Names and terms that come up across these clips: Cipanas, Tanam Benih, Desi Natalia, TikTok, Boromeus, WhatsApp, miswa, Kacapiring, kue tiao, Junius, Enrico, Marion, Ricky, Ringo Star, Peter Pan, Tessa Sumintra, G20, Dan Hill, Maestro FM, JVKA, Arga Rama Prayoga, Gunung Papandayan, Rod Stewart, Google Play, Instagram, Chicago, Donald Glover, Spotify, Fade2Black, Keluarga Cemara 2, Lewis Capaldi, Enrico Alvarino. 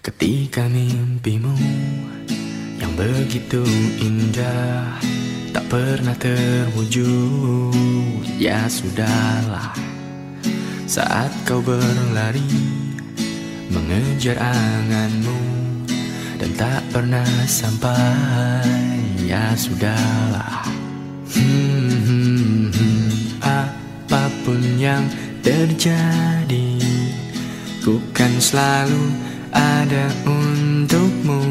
Ketika mimpimu yang begitu indah tak pernah terwujud, ya sudahlah. Saat kau berlari mengejar anganmu dan tak pernah sampai, ya sudahlah. Apapun yang terjadi, ku kan selalu ada untukmu.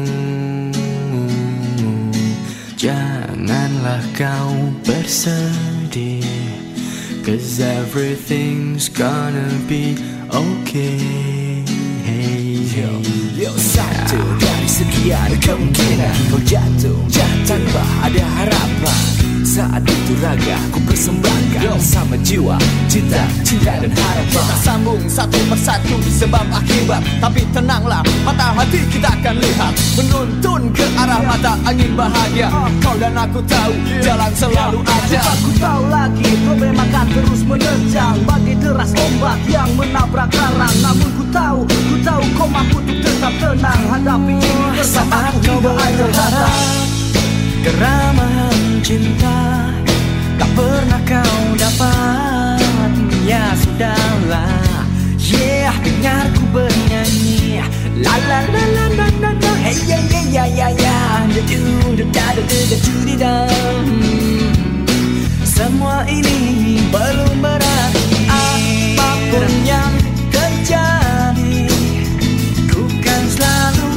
Janganlah kau bersedih, 'cause everything's gonna be okay. Hey, yo, satu dari sekian kemungkinan kau jatuh tanpa ada harapan. Saat itu raga ku persembahkan sama jiwa, cinta dan harapan. Kita sambung satu persatu di sebab akibat, tapi tenanglah, mata hati kita akan lihat menuntun ke arah mata angin bahagia. Kau dan aku tahu jalan selalu ada. Aku tahu lagi problem akan terus menerjang bagi deras ombak yang menabrak karang. Namun ku tahu kau mampu untuk tetap tenang hadapi ini bersama. Saat kau berharap keramahan cinta tak pernah kau dapat, ya sudahlah. Yeah, dengar ku bernyanyi, la la la la la la la. Hey yeah yeah yeah yeah, da da da da da da. Semua ini belum berakhir. Apapun yang terjadi, ku kan selalu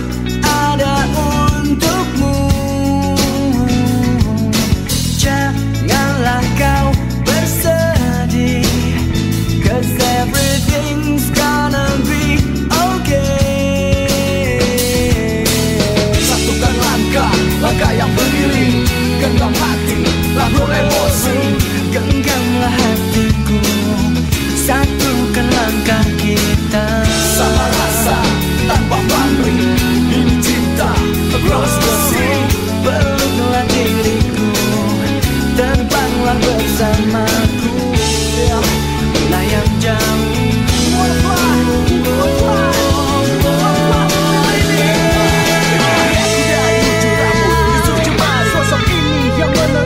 ada untukmu. Janganlah kau bersedih, 'cause everything's gonna be okay. Satukan langkah yang beriring, genggam hati, labur emosi. Genggamlah hatiku, satukan langkah kita. Sama rasa, tanpa pamrih, ini cinta, across the sea. Peluklah diriku, terbanglah bersamaku, layang jauh.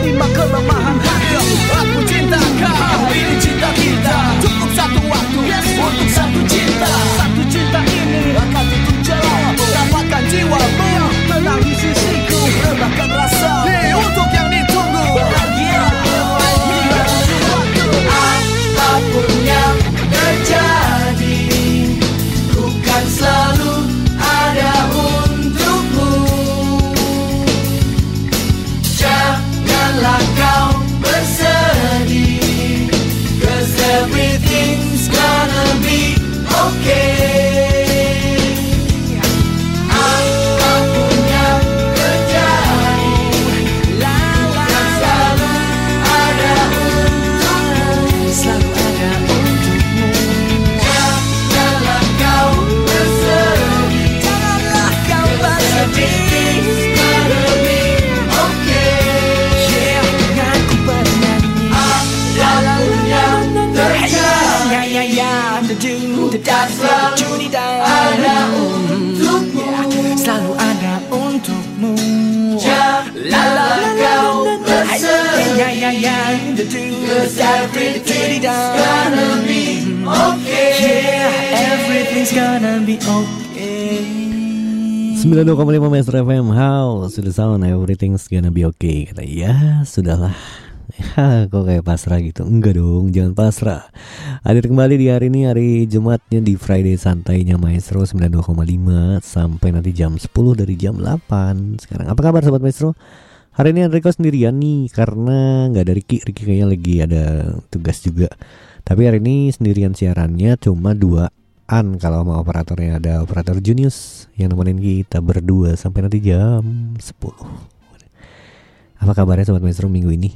Menerima kelemahan hati, aku cinta kau, ini cinta kita. Cukup satu waktu, yes, untuk satu cinta. Satu cinta ini akan tutup jalan, dapatkan jiwamu, tenang di sisiku, rendahkan rasa, nih untuk yang ditunggu, bahagia. Apapun yang terjadi, ku kan selalu ada untukmu. Janganlah kau bersedih, 'cause everything's gonna be okay. Apapun yang terjadi, ku kan selalu ada untukmu. Selalu ada untukmu. Janganlah kau bersedih, 'cause everything's gonna be okay. Selalu ada untukmu, selalu ada untukmu. Janganlah kau bersedih, 'cause everything's gonna be okay. Yeah, everything's gonna be okay. 92,5 Maestro FM, how to the sound, everything's gonna be okay. Kata ya sudahlah. Ya, kok kayak pasrah gitu. Enggak dong, jangan pasrah. Hadir kembali di hari ini, hari Jumatnya, di Friday santainya Maestro 92,5 sampai nanti jam 10 dari jam 8 sekarang. Apa kabar Sobat Maestro? Hari ini Enrico sendirian nih karena gak ada Ricky kayaknya lagi ada tugas juga. Tapi hari ini sendirian siarannya cuma 2an. Kalau sama operatornya ada operator Junius yang nemenin kita berdua sampai nanti jam 10. Apa kabarnya Sobat Maestro minggu ini?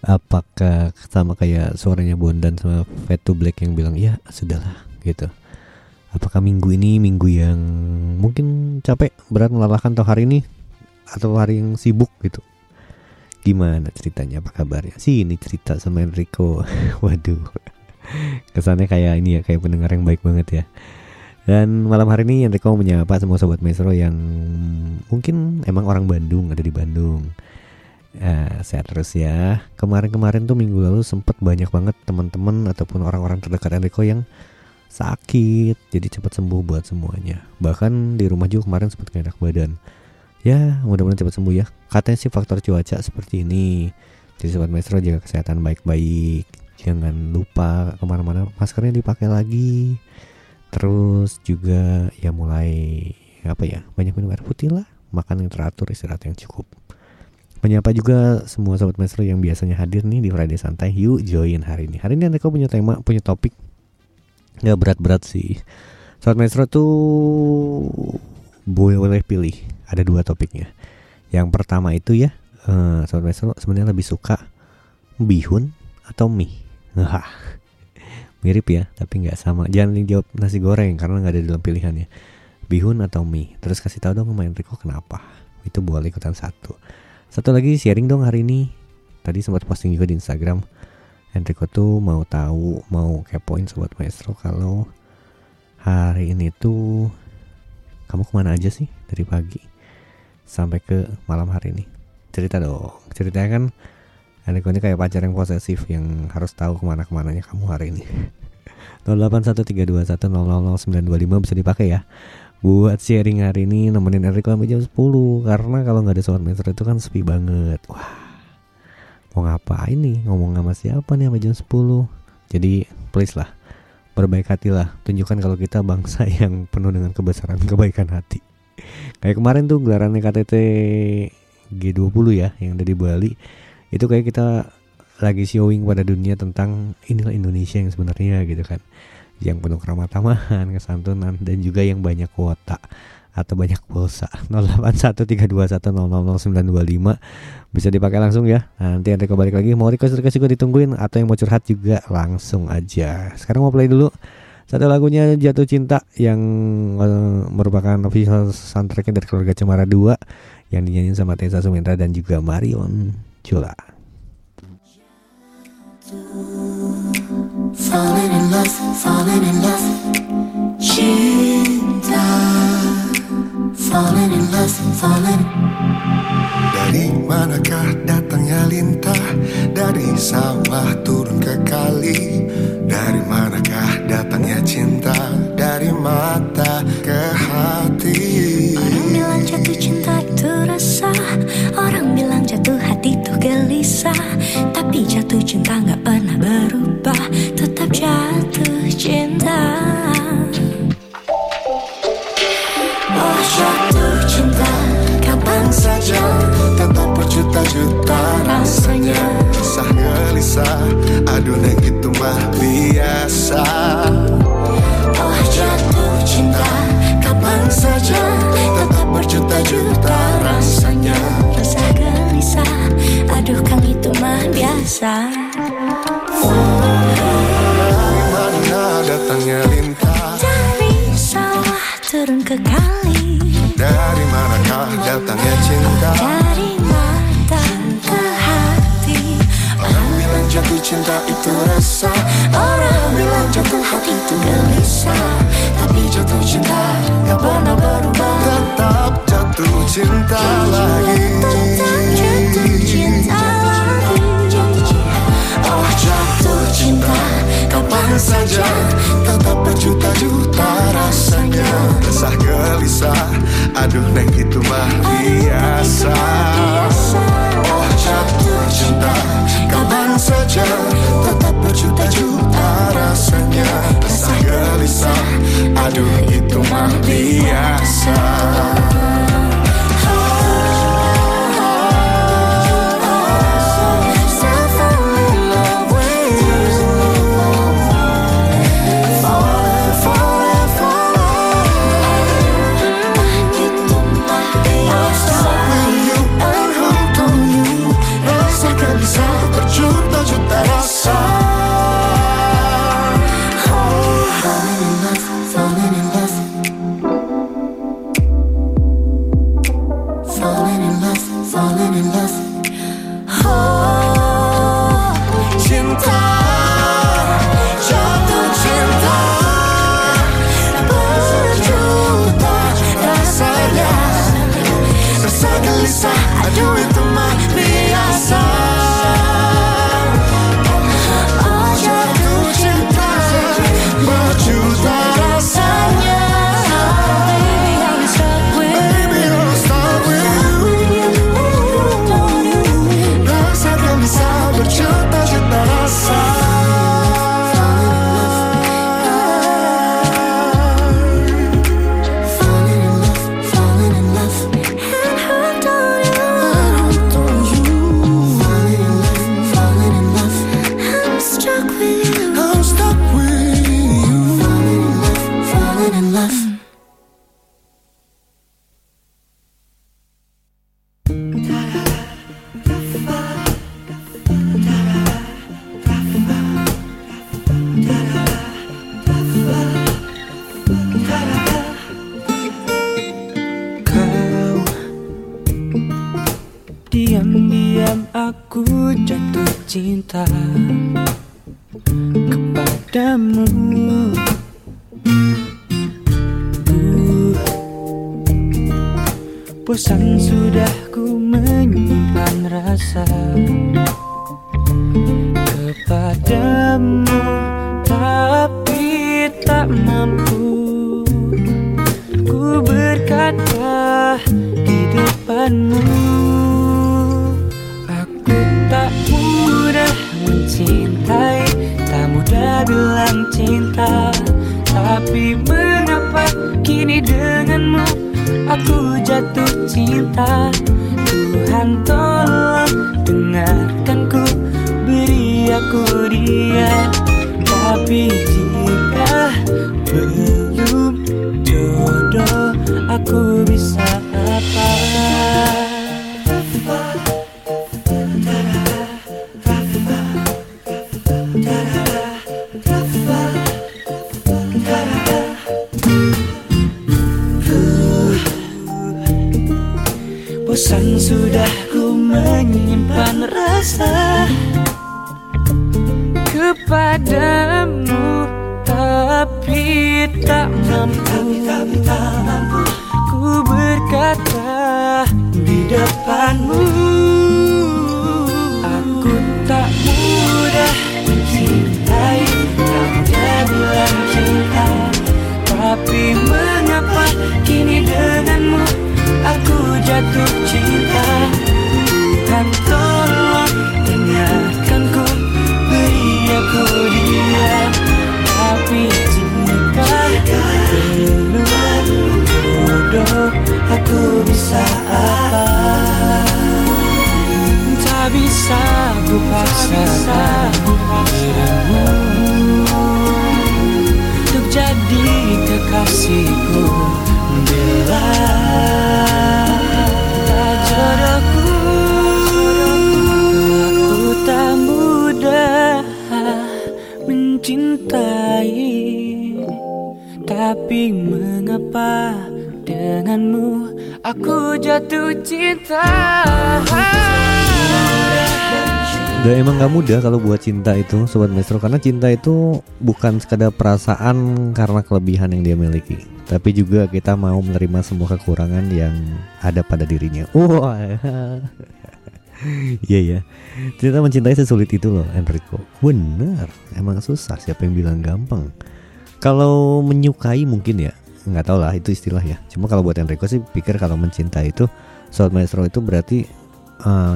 Apakah sama kayak suaranya Bondan sama Fade2Black yang bilang ya sudahlah gitu? Apakah minggu ini minggu yang mungkin capek, berat, melelahkan, atau hari ini, atau hari yang sibuk gitu? Gimana ceritanya, apa kabarnya? Sini cerita sama Enrico. Waduh, kesannya kayak ini ya, kayak pendengar yang baik banget ya. Dan malam hari ini Enrico menyapa semua sobat Maestro yang mungkin emang orang Bandung, ada di Bandung. Sehat terus ya. Kemarin-kemarin tuh minggu lalu sempet banyak banget teman-teman ataupun orang-orang terdekat Enrico yang sakit. Jadi cepat sembuh buat semuanya. Bahkan di rumah juga kemarin sempet gak enak badan. Ya mudah-mudahan cepat sembuh ya. Katanya sih faktor cuaca seperti ini. Jadi sobat Maestro jaga kesehatan baik-baik. Jangan lupa kemana-mana maskernya dipakai lagi. Terus juga ya mulai banyak minum air putih lah, makan yang teratur, istirahat yang cukup. Menyapa juga semua sobat Maestro yang biasanya hadir nih di Friday Santai. Yuk join hari ini. Hari ini Enrico punya tema, punya topik. Gak berat-berat sih. Sobat Maestro tuh boleh pilih. Ada dua topiknya. Yang pertama itu ya, sobat Maestro sebenarnya lebih suka bihun atau mie. Mirip ya, tapi gak sama. Jangan jawab nasi goreng karena gak ada dalam pilihannya. Bihun atau mie. Terus kasih tahu dong sama Enrico kenapa. Itu boleh ikutan satu lagi sharing dong hari ini. Tadi sempat posting juga di Instagram. Enrico tuh mau tahu, mau kepoin sobat Maestro kalau hari ini tuh kamu kemana aja sih dari pagi sampai ke malam hari ini. Cerita dong. Ceritanya kan Enrico ini kayak pacar yang posesif yang harus tahu kemana-kemananya kamu hari ini. 081321000925 bisa dipakai ya buat sharing hari ini, nemenin Enrico sampai jam 10. Karena kalau gak ada sobat Maestro itu kan sepi banget. Wah, mau ngapain nih, ngomong sama siapa nih sampai jam 10. Jadi please lah, berbaik hati lah, tunjukkan kalau kita bangsa yang penuh dengan kebesaran kebaikan hati. Kayak kemarin tuh gelarannya KTT G20 ya, yang ada di Bali. Itu kayak kita lagi showing pada dunia tentang inilah Indonesia yang sebenarnya gitu kan. Yang penuh keramah tamahan, kesantunan, dan juga yang banyak kuota atau banyak pulsa. 081321000925 bisa dipakai langsung ya. Nanti Enrico balik lagi. Mau request juga ditungguin, atau yang mau curhat juga langsung aja. Sekarang mau play dulu satu lagunya Jatuh Cinta yang merupakan official soundtrack dari Keluarga Cemara 2 yang dinyanyiin sama Tessa Sumintra dan juga Marion. Jula. Falling in love, cinta. Falling in love, falling. Dari manakah datangnya lintah? Dari sawah turun ke kali. Dari manakah datangnya cinta? Dari mata ke hati. Orang bilang jatuh cinta itu rasa. Orang bilang jatuh hati itu gelisah. Tapi jatuh cinta gak pernah berubah. Tetap jatuh cinta. Oh jatuh cinta, kapan saja. Tetap berjuta-juta rasanya. Sah gelisah, adunan itu mah biasa. Oh jatuh cinta, kapan saja. Tetap berjuta-juta rasanya. Rasa gelisah, aduh kan itu mah biasa. Dari mana datangnya lintah? Dari sawah turun ke kali. Dari manakah datangnya cinta? Dari mata ke hati. Orang bilang jatuh cinta itu rasa. Orang bilang jatuh hati itu gelisah. Tapi jatuh cinta gak pernah berubah. Tetap jatuh cinta lagi. Tetap jatuh cinta lagi. Oh jatuh cinta kapan saja. Tetap berjuta-juta rasanya. Resah gelisah, aduh neng itu mah biasa. Oh jatuh cinta kapan saja. Tetap berjuta-juta rasanya. Resah gelisah, aduh itu mah biasa. bisa, I do it to my biasa. Oh jatuh cinta, berjuta rasanya. Baby I'm stuck with you. Rasakan bisa berjuta-juta rasa. Cinta kepadamu, bosan sudah ku menyimpan rasa kepadamu, tapi tak mampu ku berkata di depanmu. Cintai, tak mudah bilang cinta, tapi mengapa kini denganmu aku jatuh cinta. Tuhan tolong dengarkanku, beri aku dia. Tapi jika belum jodoh, aku bisa apa? Bosan sudah ku menyimpan rasa kepadamu, tapi tak mampu ku berkata di depanmu. Aku tak mudah mencintai, tak mudah bilang cinta, tapi mengapa kini denganmu aku jatuh cinta. Tuhan tolong dengarkan ku, beri aku dia. Tapi jika belum jodoh, aku bisa apa? Tak bisa ku paksakan dirimu untuk jadi kekasihku. Bila jodohku, aku tak mudah mencintai, tapi mengapa denganmu aku jatuh cinta. Udah emang gak mudah kalau buat cinta itu Sobat Maestro, karena cinta itu bukan sekadar perasaan karena kelebihan yang dia miliki, tapi juga kita mau menerima semua kekurangan yang ada pada dirinya. Wow. Iya ya. Ternyata mencintai sesulit itu loh Enrico. Bener, emang susah, siapa yang bilang gampang. Kalau menyukai mungkin ya, gak tau lah itu istilah ya. Cuma kalau buat Enrico sih pikir kalau mencintai itu Sobat Maestro itu berarti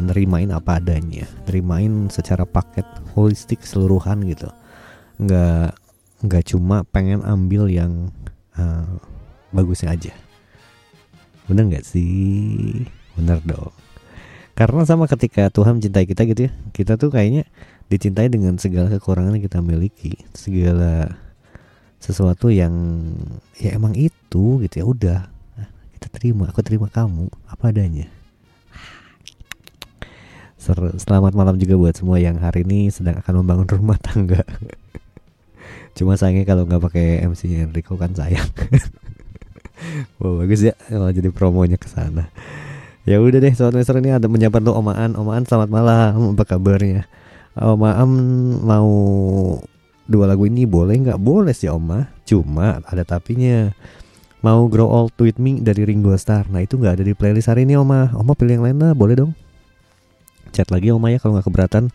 nerimain apa adanya, nerimain secara paket holistik seluruhan gitu, nggak cuma pengen ambil yang bagusnya aja, bener nggak sih? Bener dong. Karena sama ketika Tuhan mencintai kita gitu ya, kita tuh kayaknya dicintai dengan segala kekurangan yang kita miliki, segala sesuatu yang ya emang itu gitu ya udah kita terima, aku terima kamu apa adanya. Selamat malam juga buat semua yang hari ini sedang akan membangun rumah tangga. Cuma sayangnya kalau nggak pakai MC-nya Enrico kan sayang. Wow, bagus ya kalau jadi promonya ke sana. Ya udah deh, Sobat Maestro ini ada menyapa tuh Omaan, selamat malam, apa kabarnya? Omaan mau dua lagu ini boleh nggak? Boleh sih Oma, cuma ada tapinya. Mau Grow Old With Me dari Ringo Star. Nah itu gak ada di playlist hari ini Oma. Oma pilih yang lain lah, boleh dong. Chat lagi Oma ya kalau gak keberatan.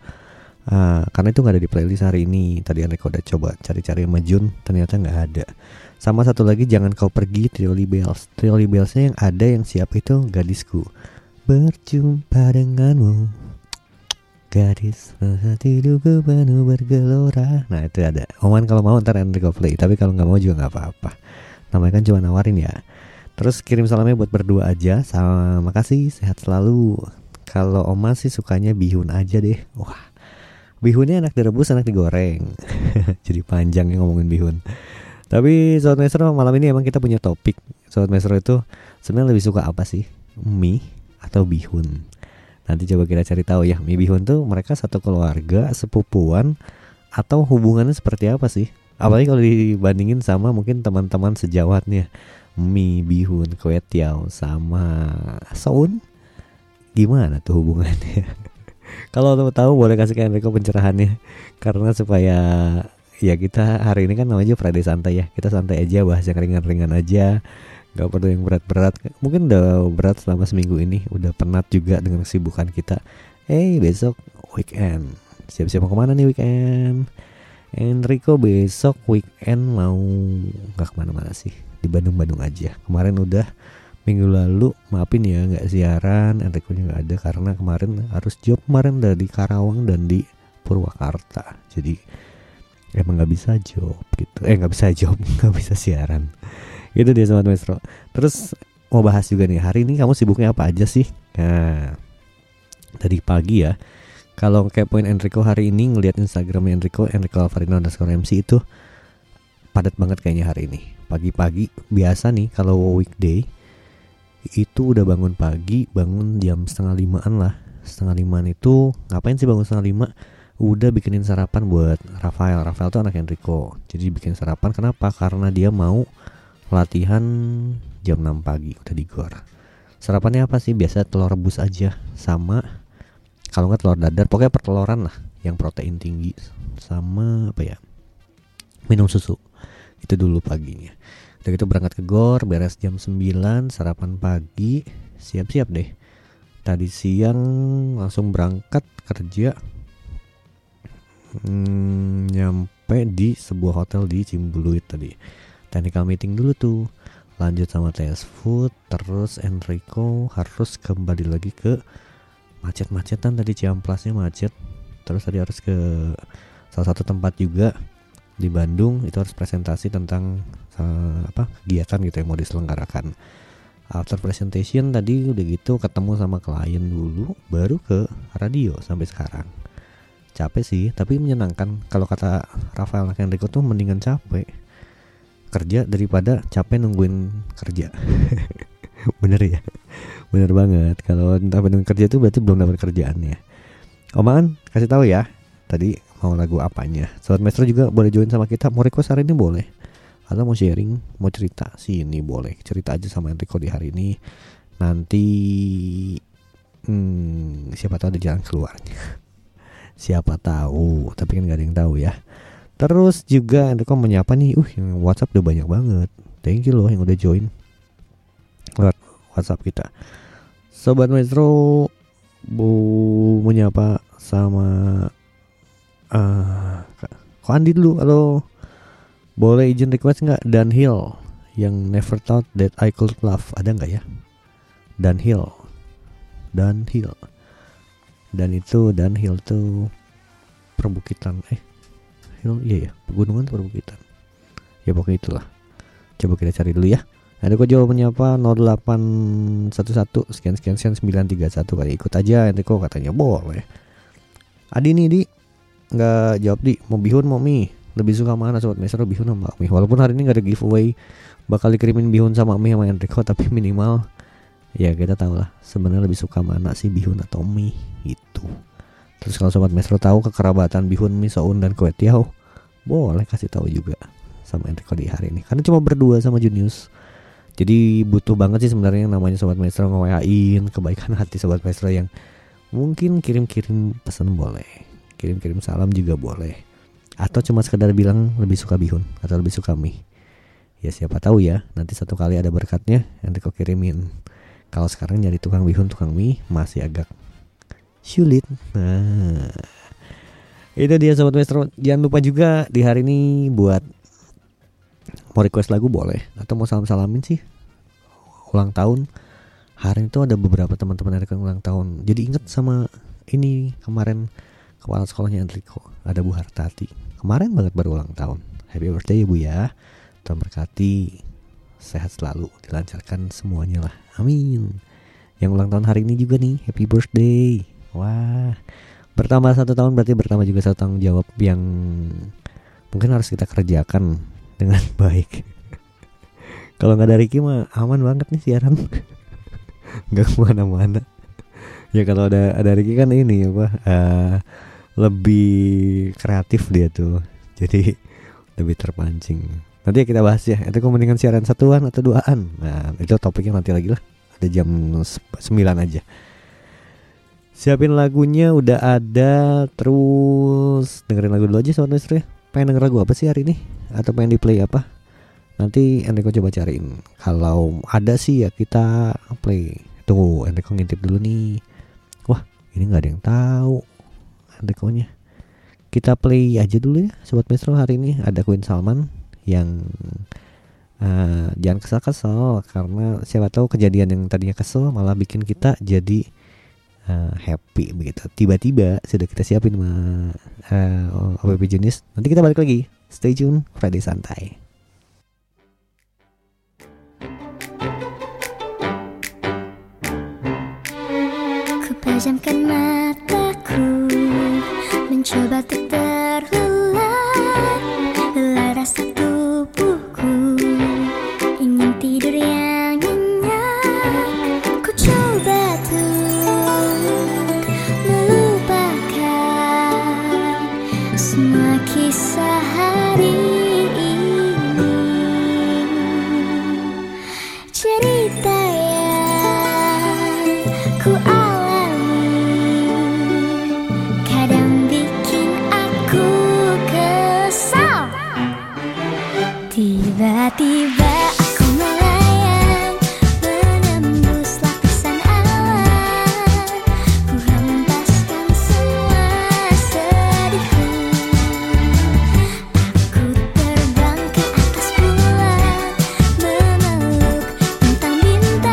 Karena itu gak ada di playlist hari ini. Tadi Enrico udah coba cari-cari sama Jun, ternyata gak ada. Sama satu lagi Jangan Kau Pergi, Trioli Bells. Trioli Bellsnya yang ada yang siap itu Gadisku. Berjumpa denganmu gadis, rasa tidurku penuh bergelora. Nah itu ada Oman, kalau mau ntar Enrico play. Tapi kalau gak mau juga gak apa-apa, namanya kan cuma nawarin ya. Terus kirim salamnya buat berdua aja. Sama makasih, sehat selalu. Kalau Oma sih sukanya bihun aja deh. Wah, bihunnya enak direbus, enak digoreng. Jadi panjang ya ngomongin bihun. Tapi Sobat Maestro malam ini emang kita punya topik. Sobat Maestro itu sebenarnya lebih suka apa sih, mie atau bihun? Nanti coba kita cari tahu ya. Mie bihun tuh mereka satu keluarga, sepupuan, atau hubungannya seperti apa sih? Apalagi kalau dibandingin sama mungkin teman-teman sejawatnya. Mie bihun, kue tiaw sama soun, gimana tuh hubungannya? Kalau tahu boleh kasih ke Enrico pencerahannya. Karena supaya ya kita hari ini kan namanya Friday santai ya. Kita santai aja, bahas yang ringan-ringan aja. Gak perlu yang berat-berat. Mungkin udah berat selama seminggu ini, udah penat juga dengan kesibukan kita. Besok weekend. Siap-siap mau kemana nih weekend? Enrico besok weekend mau gak kemana-mana sih, di Bandung-Bandung aja. Kemarin udah minggu lalu, maafin ya gak siaran, Enrico nya gak ada karena kemarin harus job. Kemarin udah di Karawang dan di Purwakarta. Jadi emang gak bisa job gitu. Gak bisa job, gak bisa siaran. Gitu dia Sobat Maestro. Terus mau bahas juga nih, hari ini kamu sibuknya apa aja sih? Nah, dari pagi ya. Kalau kepoin Enrico hari ini, ngelihat Instagram Enrico, enrico_alvarino_mc itu padat banget kayaknya hari ini. Pagi-pagi biasa nih kalau weekday itu udah bangun pagi, bangun jam 4:30-an lah. 4:30-an itu ngapain sih bangun 4:30? Udah bikinin sarapan buat Rafael. Rafael tuh anak Enrico. Jadi bikin sarapan kenapa? Karena dia mau latihan jam 6 pagi udah di gor. Sarapannya apa sih? Biasa telur rebus aja sama kalau enggak telur dadar, pokoknya perteloran lah yang protein tinggi sama apa ya? Minum susu. Itu dulu paginya. Udah gitu berangkat ke gor, beres jam 9, sarapan pagi, siap-siap deh. Tadi siang langsung berangkat kerja. Nyampe di sebuah hotel di Cimbuluit tadi. Technical meeting dulu tuh, lanjut sama TS Food, terus Enrico harus kembali lagi ke macet-macetan tadi, Ciamplasnya macet, terus tadi harus ke salah satu tempat juga di Bandung, itu harus presentasi tentang kegiatan gitu yang mau diselenggarakan. After presentation tadi udah gitu ketemu sama klien dulu, baru ke radio sampai sekarang. Capek sih, tapi menyenangkan. Kalau kata Rafael anak Enrico tuh mendingan capek kerja daripada capek nungguin kerja. Bener ya, bener banget. Kalau entah nungguin kerja itu berarti belum dapat kerjaannya. Oman kasih tahu ya tadi mau lagu apanya. Sobat Maestro juga boleh join sama kita, mau request hari ini boleh, atau mau sharing, mau cerita sini boleh. Cerita aja sama Enrico di hari ini. Nanti siapa tahu ada jalan keluarnya. Siapa tahu, tapi kan gak ada yang tahu ya. Terus juga Enrico menyapa nih, yang WhatsApp udah banyak banget. Thank you loh yang udah join lewat WhatsApp kita. Sobat Maestro menyapa sama Ko Andi dulu. Halo, boleh izin request nggak Dan Hill yang Never Thought That I Could Love, ada nggak ya? Dan Hill. Dan Hill tuh perbukitan Iya, pegunungan atau perbukitan? Ya pokoknya itulah. Coba kita cari dulu ya. Ada kok jawabannya apa? 0811 sekian 931 kali. Ikut aja Enrico katanya boleh. Adi nih Di nggak jawab Di, mau bihun mau mie. Lebih suka mana Sobat Maestro, bihun sama mie? Walaupun hari ini nggak ada giveaway, bakal dikirimin bihun sama mie sama Enrico, tapi minimal ya kita tahu lah sebenarnya lebih suka mana sih, bihun atau mie gitu. Terus kalau Sobat Maestro tahu kekerabatan bihun, mie, soun, dan kue tiaw, boleh kasih tahu juga sama Enrico di hari ini. Karena cuma berdua sama Junius, jadi butuh banget sih sebenarnya yang namanya Sobat Maestro nge-WA-in kebaikan hati Sobat Maestro yang mungkin kirim-kirim pesan boleh, kirim-kirim salam juga boleh, atau cuma sekedar bilang lebih suka bihun atau lebih suka mie. Ya siapa tahu ya, nanti satu kali ada berkatnya Enrico kirimin. Kalau sekarang nyari tukang bihun, tukang mie masih agak sulit. Nah, itu dia Sobat Maestro. Jangan lupa juga di hari ini buat mau request lagu boleh, atau mau salam-salamin sih ulang tahun. Hari itu ada beberapa teman-teman Enrico yang ulang tahun. Jadi inget sama ini, kemarin kepala sekolahnya Enrico, ada Bu Hartati, kemarin banget baru ulang tahun. Happy birthday ya Bu ya, Tuhan berkati, sehat selalu, dilancarkan semuanya lah, amin. Yang ulang tahun hari ini juga nih, happy birthday. Wah, bertambah 1 tahun berarti bertambah juga 1 tanggung jawab yang mungkin harus kita kerjakan dengan baik. Kalau nggak ada Ricky mah aman banget nih siaran, nggak kemana-mana. Ya kalau ada Ricky kan ini apa, lebih kreatif dia tuh, jadi lebih terpancing. Nanti ya kita bahas ya, itu mendingan siaran satuan atau duaan. Nah itu topiknya nanti lagi lah, ada jam 9 aja. Siapin lagunya udah ada, terus dengerin lagu dulu aja Sobat Maestro ya. Pengen denger lagu apa sih hari ini? Atau pengen di play apa? Nanti Enrico coba cariin. Kalau ada sih ya kita play. Tunggu Enrico ngintip dulu nih. Wah ini gak ada yang tahu Enrico nya. Kita play aja dulu ya Sobat Maestro. Hari ini ada Queen Salman yang jangan kesal-kesal, karena siapa tahu kejadian yang tadinya kesel malah bikin kita jadi happy begitu. Tiba-tiba sudah kita siapin sama OBB Junius. Nanti kita balik lagi. Stay tune, Friday Santai. Kupejamkan mataku, mencoba untuk terlelap, lelah rasa tubuhku, ingin tidur yang nyenyak. Ku coba tuh melupakan semua kisah hari ini, cerita yang ku alami kadang bikin aku kesal. Tiba-tiba aku melayang, menembus lapisan awan, ku hempaskan semua sedihku. Aku terbang ke atas bulan, memeluk bintang-bintang.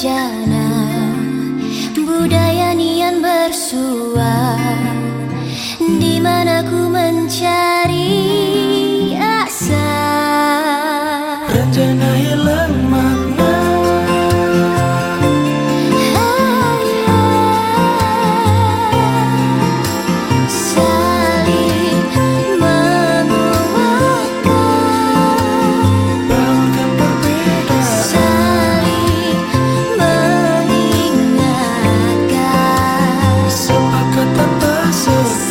Anjana, budaya nian bersua, di mana ku mencari asa. Rencana hilang makna, saling menguatkan, bangun perbedaan, saling mengingatkan, sepakat tanpa sepakat.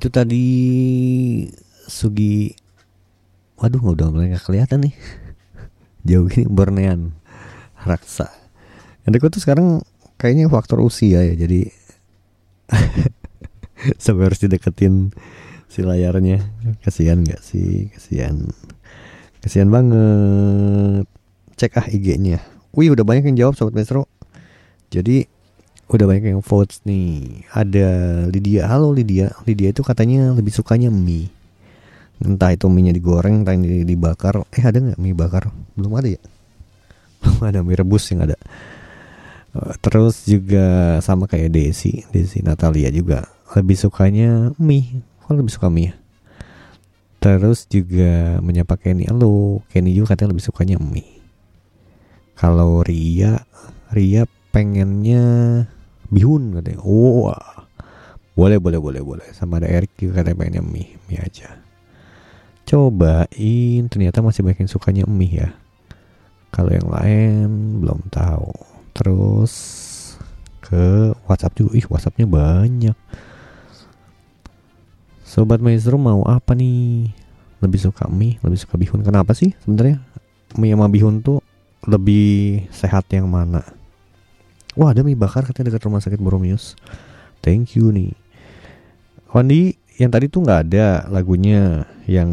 Itu tadi Sugi. Waduh, udah mulai gak kelihatan nih. Jauh gini Bornean Raksa. Enrico tuh sekarang kayaknya faktor usia ya. Jadi sampai harus dideketin si layarnya. Kasihan gak sih? Kasihan. Kasihan banget. Cek ah IG-nya. Wih, udah banyak yang jawab Sobat Maestro. Jadi udah banyak yang votes nih. Ada Lydia. Halo Lydia. Lydia itu katanya lebih sukanya mie. Entah itu mie nya digoreng, entah yang dibakar. Ada gak mie bakar? Belum ada ya? Belum ada, mie rebus yang ada. Terus juga sama kayak Desi. Desi Natalia juga lebih sukanya mie. Kok lebih suka mie ya? Terus juga menyapa Kenny. Halo Kenny juga katanya lebih sukanya mie. Kalau Ria pengennya bihun katanya. Oh, boleh. Sama ada Eric juga katanya pengennya mie aja. Cobain, ternyata masih banyak yang sukanya mie ya. Kalau yang lain belum tahu. Terus ke WhatsApp juga. Ih, WhatsAppnya banyak. Sobat Maestro mau apa nih? Lebih suka mie, lebih suka bihun. Kenapa sih sebenarnya? Mie sama bihun tuh lebih sehat yang mana? Wah, ada mie bakar katanya dekat rumah sakit Boromius. Thank you nih Wandi. Yang tadi tuh gak ada lagunya. Yang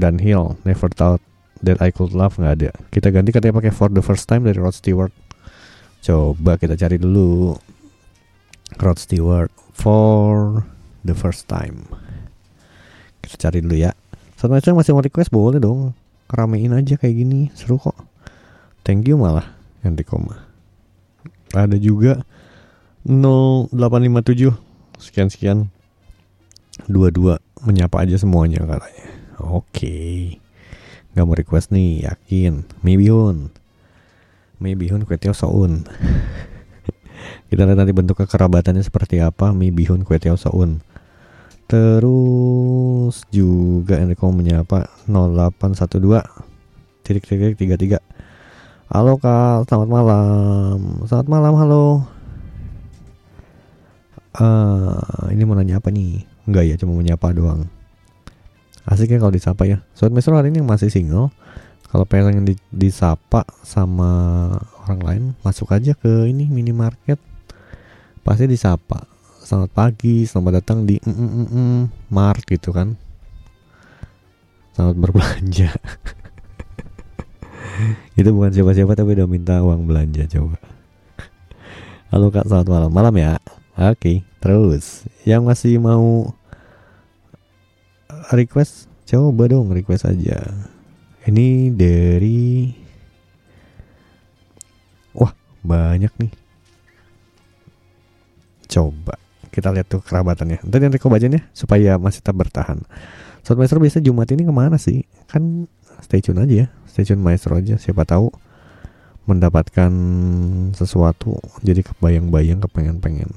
Dunhill, Never Thought That I Could Love, gak ada. Kita ganti katanya pakai For The First Time dari Rod Stewart. Coba kita cari dulu Rod Stewart For The First Time. Kita cari dulu ya. Sobat Maestro masih mau request boleh dong. Ramein aja kayak gini, seru kok. Thank you malah Enrico mah. Ada juga 0857 sekian 22 menyapa aja semuanya katanya. Oke. Enggak mau request nih, yakin. Mie bihun kue tiaw soun. Kita lihat nanti bentuk kekerabatannya seperti apa mie bihun kue tiaw soun. Terus juga Enrico menyapa 0812 ... 33. Halo Kak, selamat malam. Selamat malam, halo. Ini mau nanya apa nih? Enggak ya, cuma menyapa doang. Asik ya kalau disapa ya. Sobat Maestro hari ini yang masih single, kalau pengen disapa sama orang lain, masuk aja ke ini minimarket. Pasti disapa. Selamat pagi, selamat datang di Mart gitu kan. Selamat berbelanja. Itu bukan siapa-siapa tapi udah minta uang belanja coba. Halo Kak, selamat malam. Malam ya. Oke, terus yang masih mau request, coba dong request aja. Ini dari, wah banyak nih. Coba kita lihat tuh kerabatannya. Nanti yang rekomendasinya supaya masih tetap bertahan. Sobat Maestro biasanya Jumat ini kemana sih? Kan stay tune aja ya. Stay tune Maestro aja. Siapa tahu mendapatkan sesuatu. Jadi kebayang-bayang, kepengen-pengen.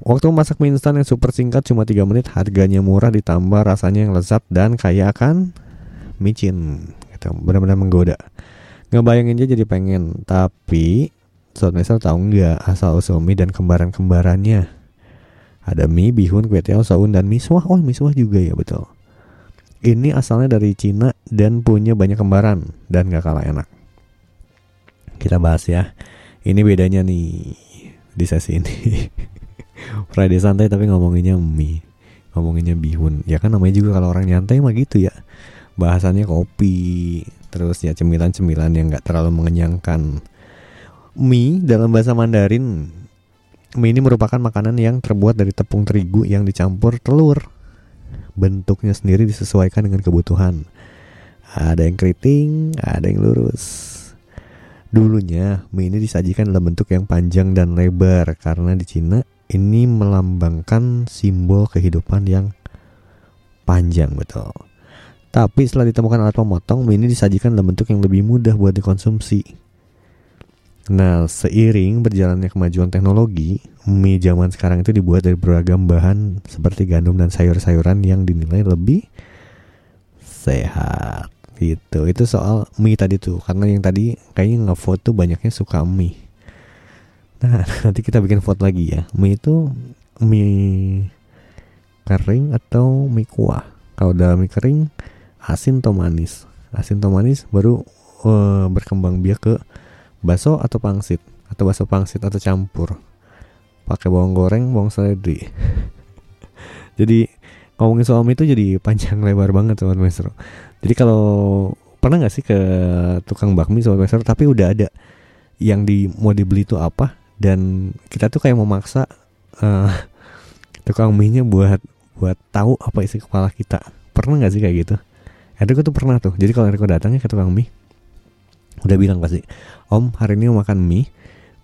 Waktu masak mie instan yang super singkat cuma 3 menit. Harganya murah ditambah rasanya yang lezat dan kaya akan micin. Gitu. Benar-benar menggoda. Ngebayangin aja jadi pengen. Tapi Sobat Maestro tahu nggak asal-usul mie dan kembaran-kembarannya? Ada mie, bihun, kue tiaw, soun, dan miswah. Oh, miswah juga ya, betul. Ini asalnya dari Cina dan punya banyak kembaran. Dan gak kalah enak. Kita bahas ya. Ini bedanya nih. di sesi ini. Friday santai tapi ngomonginnya mie, ngomonginnya bihun. Ya kan namanya juga kalau orang nyantai mah gitu ya. Bahasannya kopi, terus ya cemilan-cemilan yang gak terlalu mengenyangkan. Mie dalam bahasa Mandarin, mie ini merupakan makanan yang terbuat dari tepung terigu yang dicampur telur. Bentuknya sendiri disesuaikan dengan kebutuhan. Ada yang keriting, ada yang lurus. Dulunya, mie ini disajikan dalam bentuk yang panjang dan lebar. Karena di Cina, ini melambangkan simbol kehidupan yang panjang, betul. Tapi setelah ditemukan alat pemotong, mie ini disajikan dalam bentuk yang lebih mudah buat dikonsumsi. Nah, seiring berjalannya kemajuan teknologi, mie zaman sekarang itu dibuat dari beragam bahan seperti gandum dan sayur-sayuran yang dinilai lebih sehat. Gitu, itu soal mie tadi tuh. Karena yang tadi kayaknya nge-vote tuh banyaknya suka mie. Nah, nanti kita bikin vote lagi ya. Mie itu mie kering atau mie kuah? Kalau udah mie kering, asin atau manis? Asin atau manis baru berkembang biak ke bakso atau pangsit. Atau bakso pangsit atau campur. Pakai bawang goreng, bawang seledri. Jadi ngomongin soal mie itu jadi panjang lebar banget Sobat Maestro. Jadi kalau pernah gak sih ke tukang bakmi Sobat Maestro tapi udah ada yang mau dibeli itu apa, dan kita tuh kayak memaksa tukang mie nya buat tahu apa isi kepala kita. Pernah gak sih kayak gitu? Enrico tuh pernah tuh. Jadi kalau Enrico datangnya ke tukang mie udah bilang pasti, "Om, hari ini mau makan mie.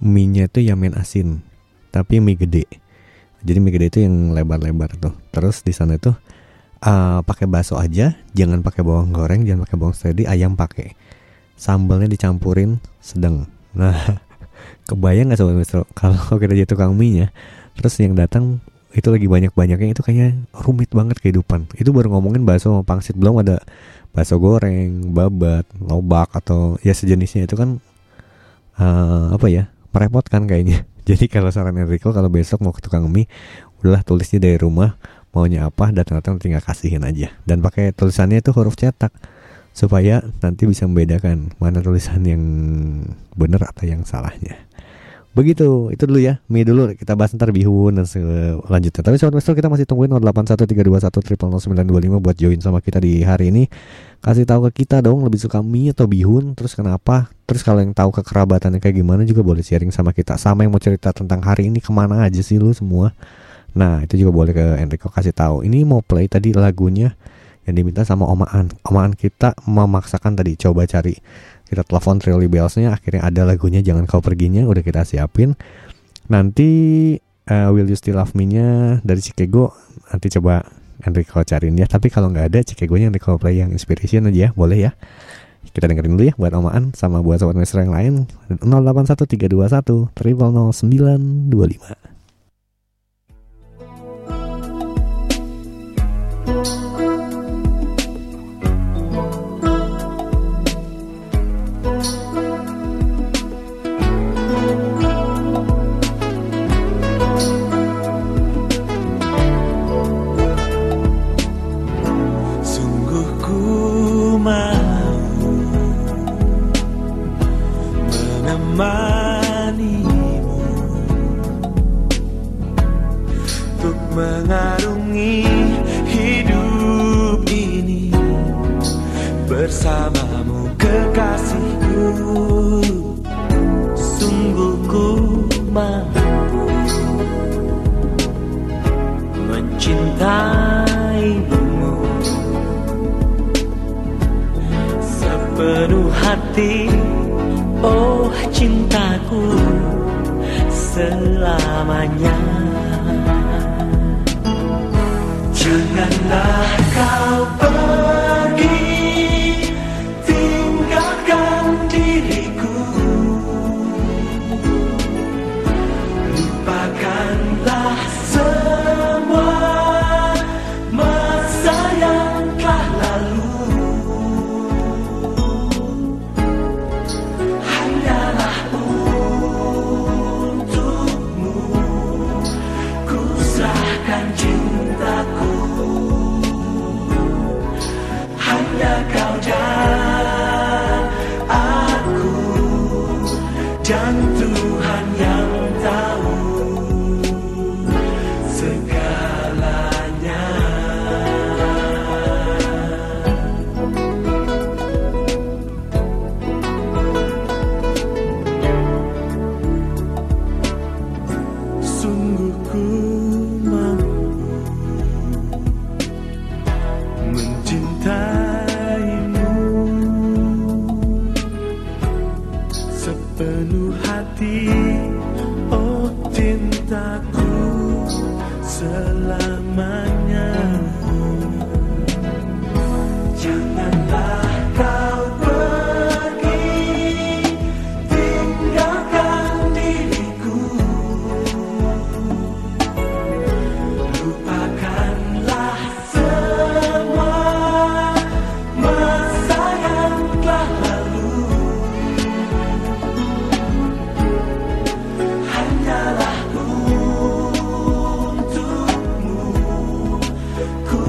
Mie nya itu yamen asin tapi mie gede." Jadi mie gede itu yang lebar-lebar tuh. Terus di sana tuh pakai bakso aja, jangan pakai bawang goreng, jangan pakai bawang seledri, ayam pakai. Sambalnya dicampurin sedang. Nah, kebayang nggak Sobat Maestro kalau kita jadi tukang mie-nya, terus yang datang itu lagi banyak-banyaknya, itu kayaknya rumit banget kehidupan. Itu baru ngomongin bakso sama pangsit, belum ada bakso goreng, babat, lobak atau ya sejenisnya. Itu kan apa ya, merepotkan kayaknya. Jadi kalau saran Enrico, kalau besok mau ke tukang mie, udahlah tulisnya dari rumah, maunya apa, datang-datang tinggal kasihin aja. Dan pakai tulisannya itu huruf cetak, supaya nanti bisa membedakan mana tulisan yang benar atau yang salahnya. Begitu, itu dulu ya, mie dulu, kita bahas ntar bihun dan selanjutnya. Tapi Sobat Maestro kita masih tungguin 081321000925 buat join sama kita di hari ini. Kasih tahu ke kita dong lebih suka mie atau bihun, terus kenapa, terus kalau yang tahu kekerabatannya kayak gimana juga boleh sharing sama kita. Sama yang mau cerita tentang hari ini, kemana aja sih lu semua. Nah itu juga boleh ke Enrico, kasih tahu. Ini mau play tadi lagunya yang diminta sama Omaan kita memaksakan tadi, coba cari. Kita telepon Trilly Bells-nya, akhirnya ada lagunya Jangan Kau Perginya, udah kita siapin. Nanti Will You Still Love Me-nya dari Chicago, nanti coba Enrico cariin ya. Tapi kalau nggak ada, Chicago-nya Enrico play yang Inspiration aja ya, boleh ya. Kita dengerin dulu ya buat Omaan sama buat Sobat Maestro yang lain. 081321000925. Menemanimu untuk mengarungi hidup ini, bersamamu kekasihku. Sungguh ku mampu mencintaimu sepenuh hati. Oh cintaku selamanya. Janganlah kau pergi, tinggalkan diriku. Lupakanlah semua masa yang telah lalu. Cintaku penuh hati, oh cintaku selamanya. Janganlah kau pergi, tinggalkan diriku, lupakanlah semua masa yang telah lalu. Hanyalah untukmu ku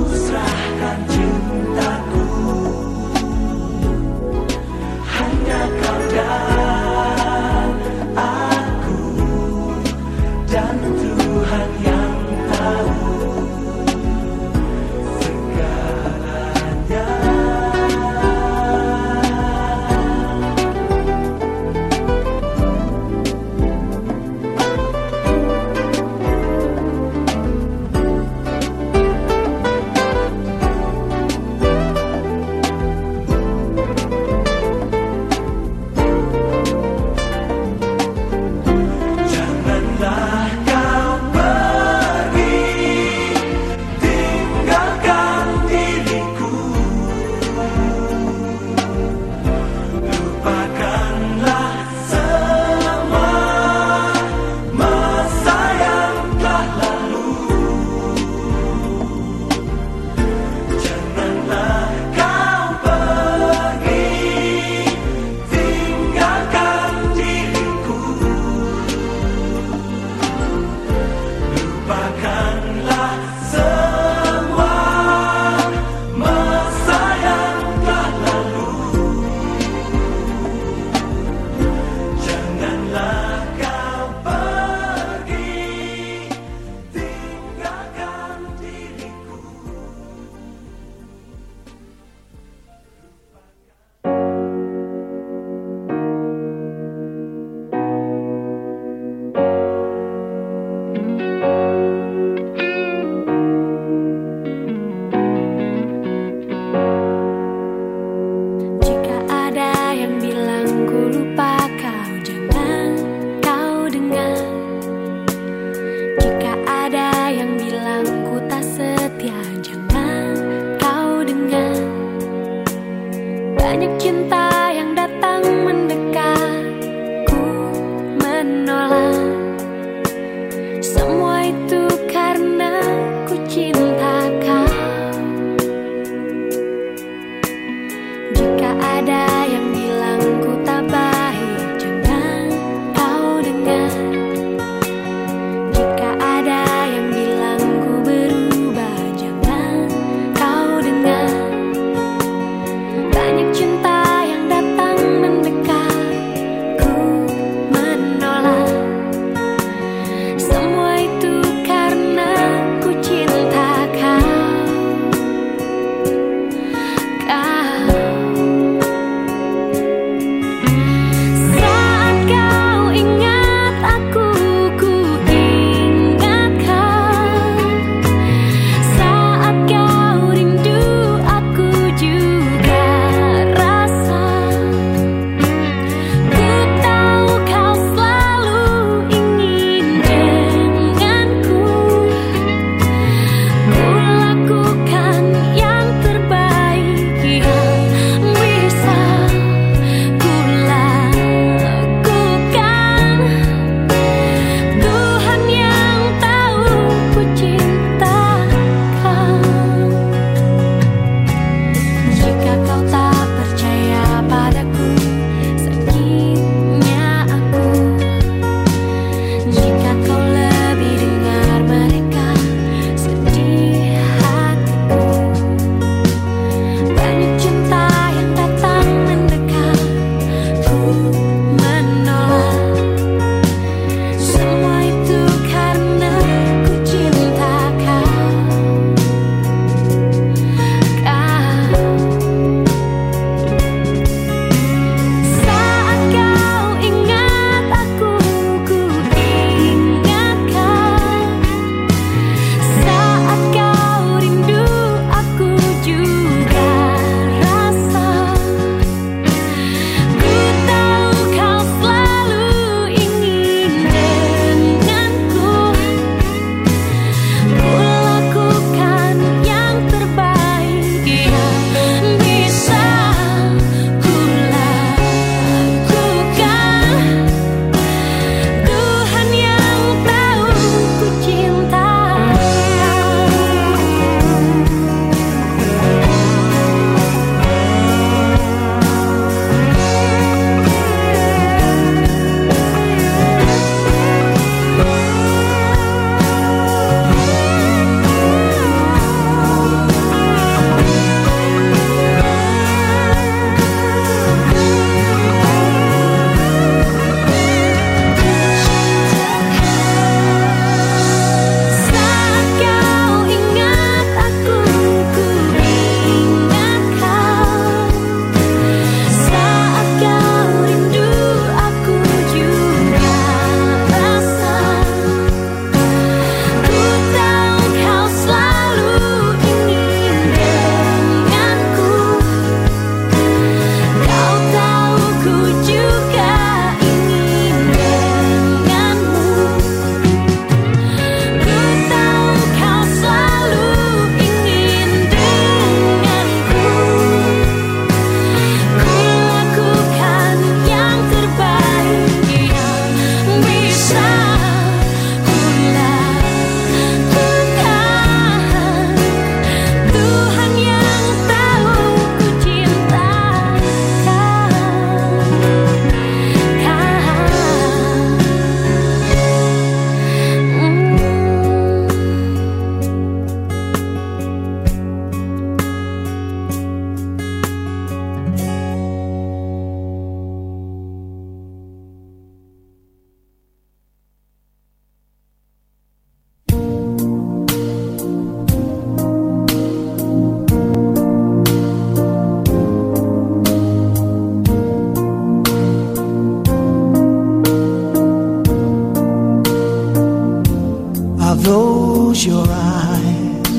close your eyes?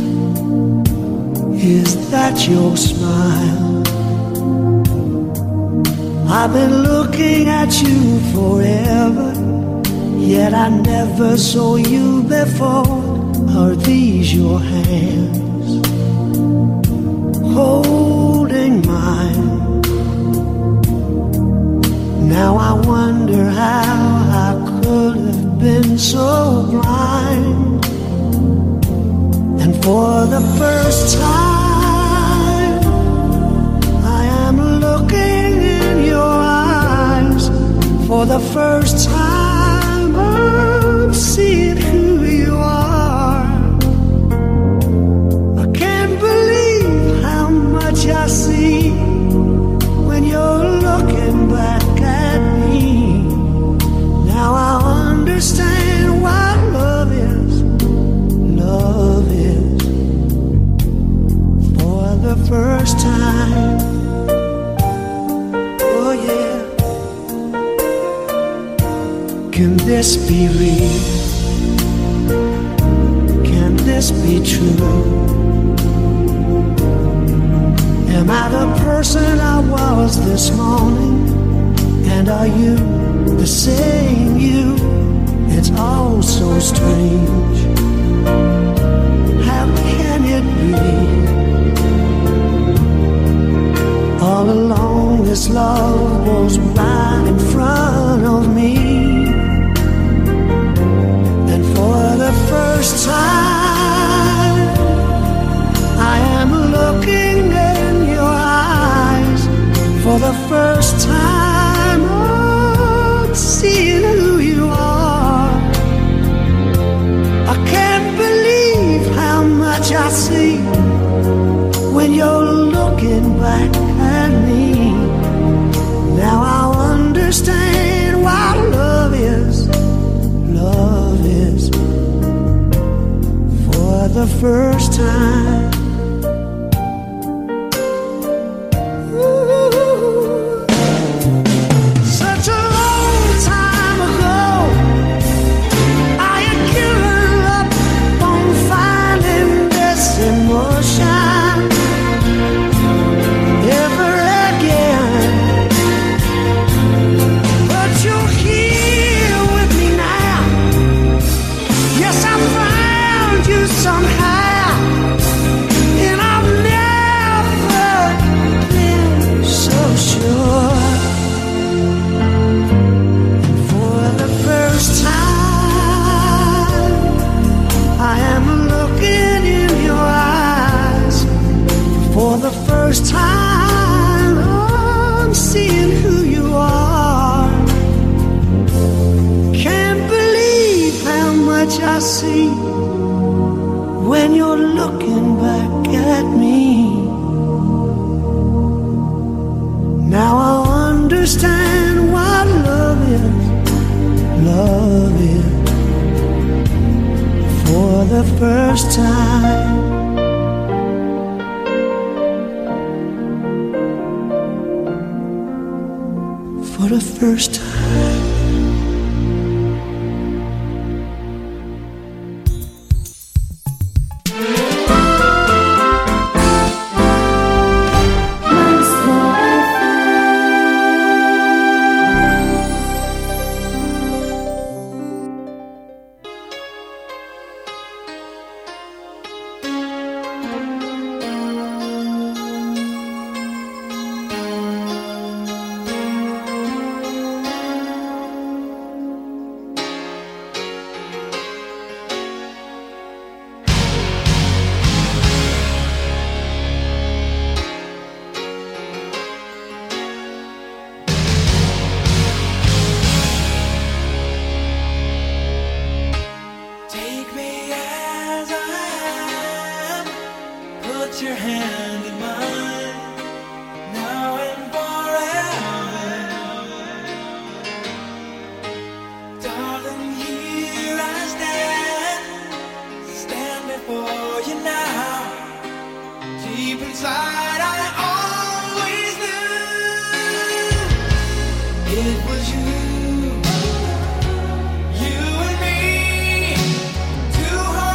Is that your smile? I've been looking at you forever, yet I never saw you before. Are these your hands holding mine? Now I wonder how I could have been so blind. And for the first time I am looking in your eyes. For the first time I'm seeing who you are. I can't believe how much I see when you're looking back. Now I understand why love is, love is. For the first time, oh yeah. Can this be real? Can this be true? Am I the person I was this morning? And are you the same you? It's all so strange. How can it be? All along this love was right in front of me. And for the first time I am looking in your eyes. For the first time seeing who you are. I can't believe how much I see when you're looking back at me. Now I understand why love is for the first time. First time I'm seeing who you are. Can't believe how much I see when you're looking back at me. Now I understand what love is. Love is for the first time. For the first time. It was you and me, two hearts.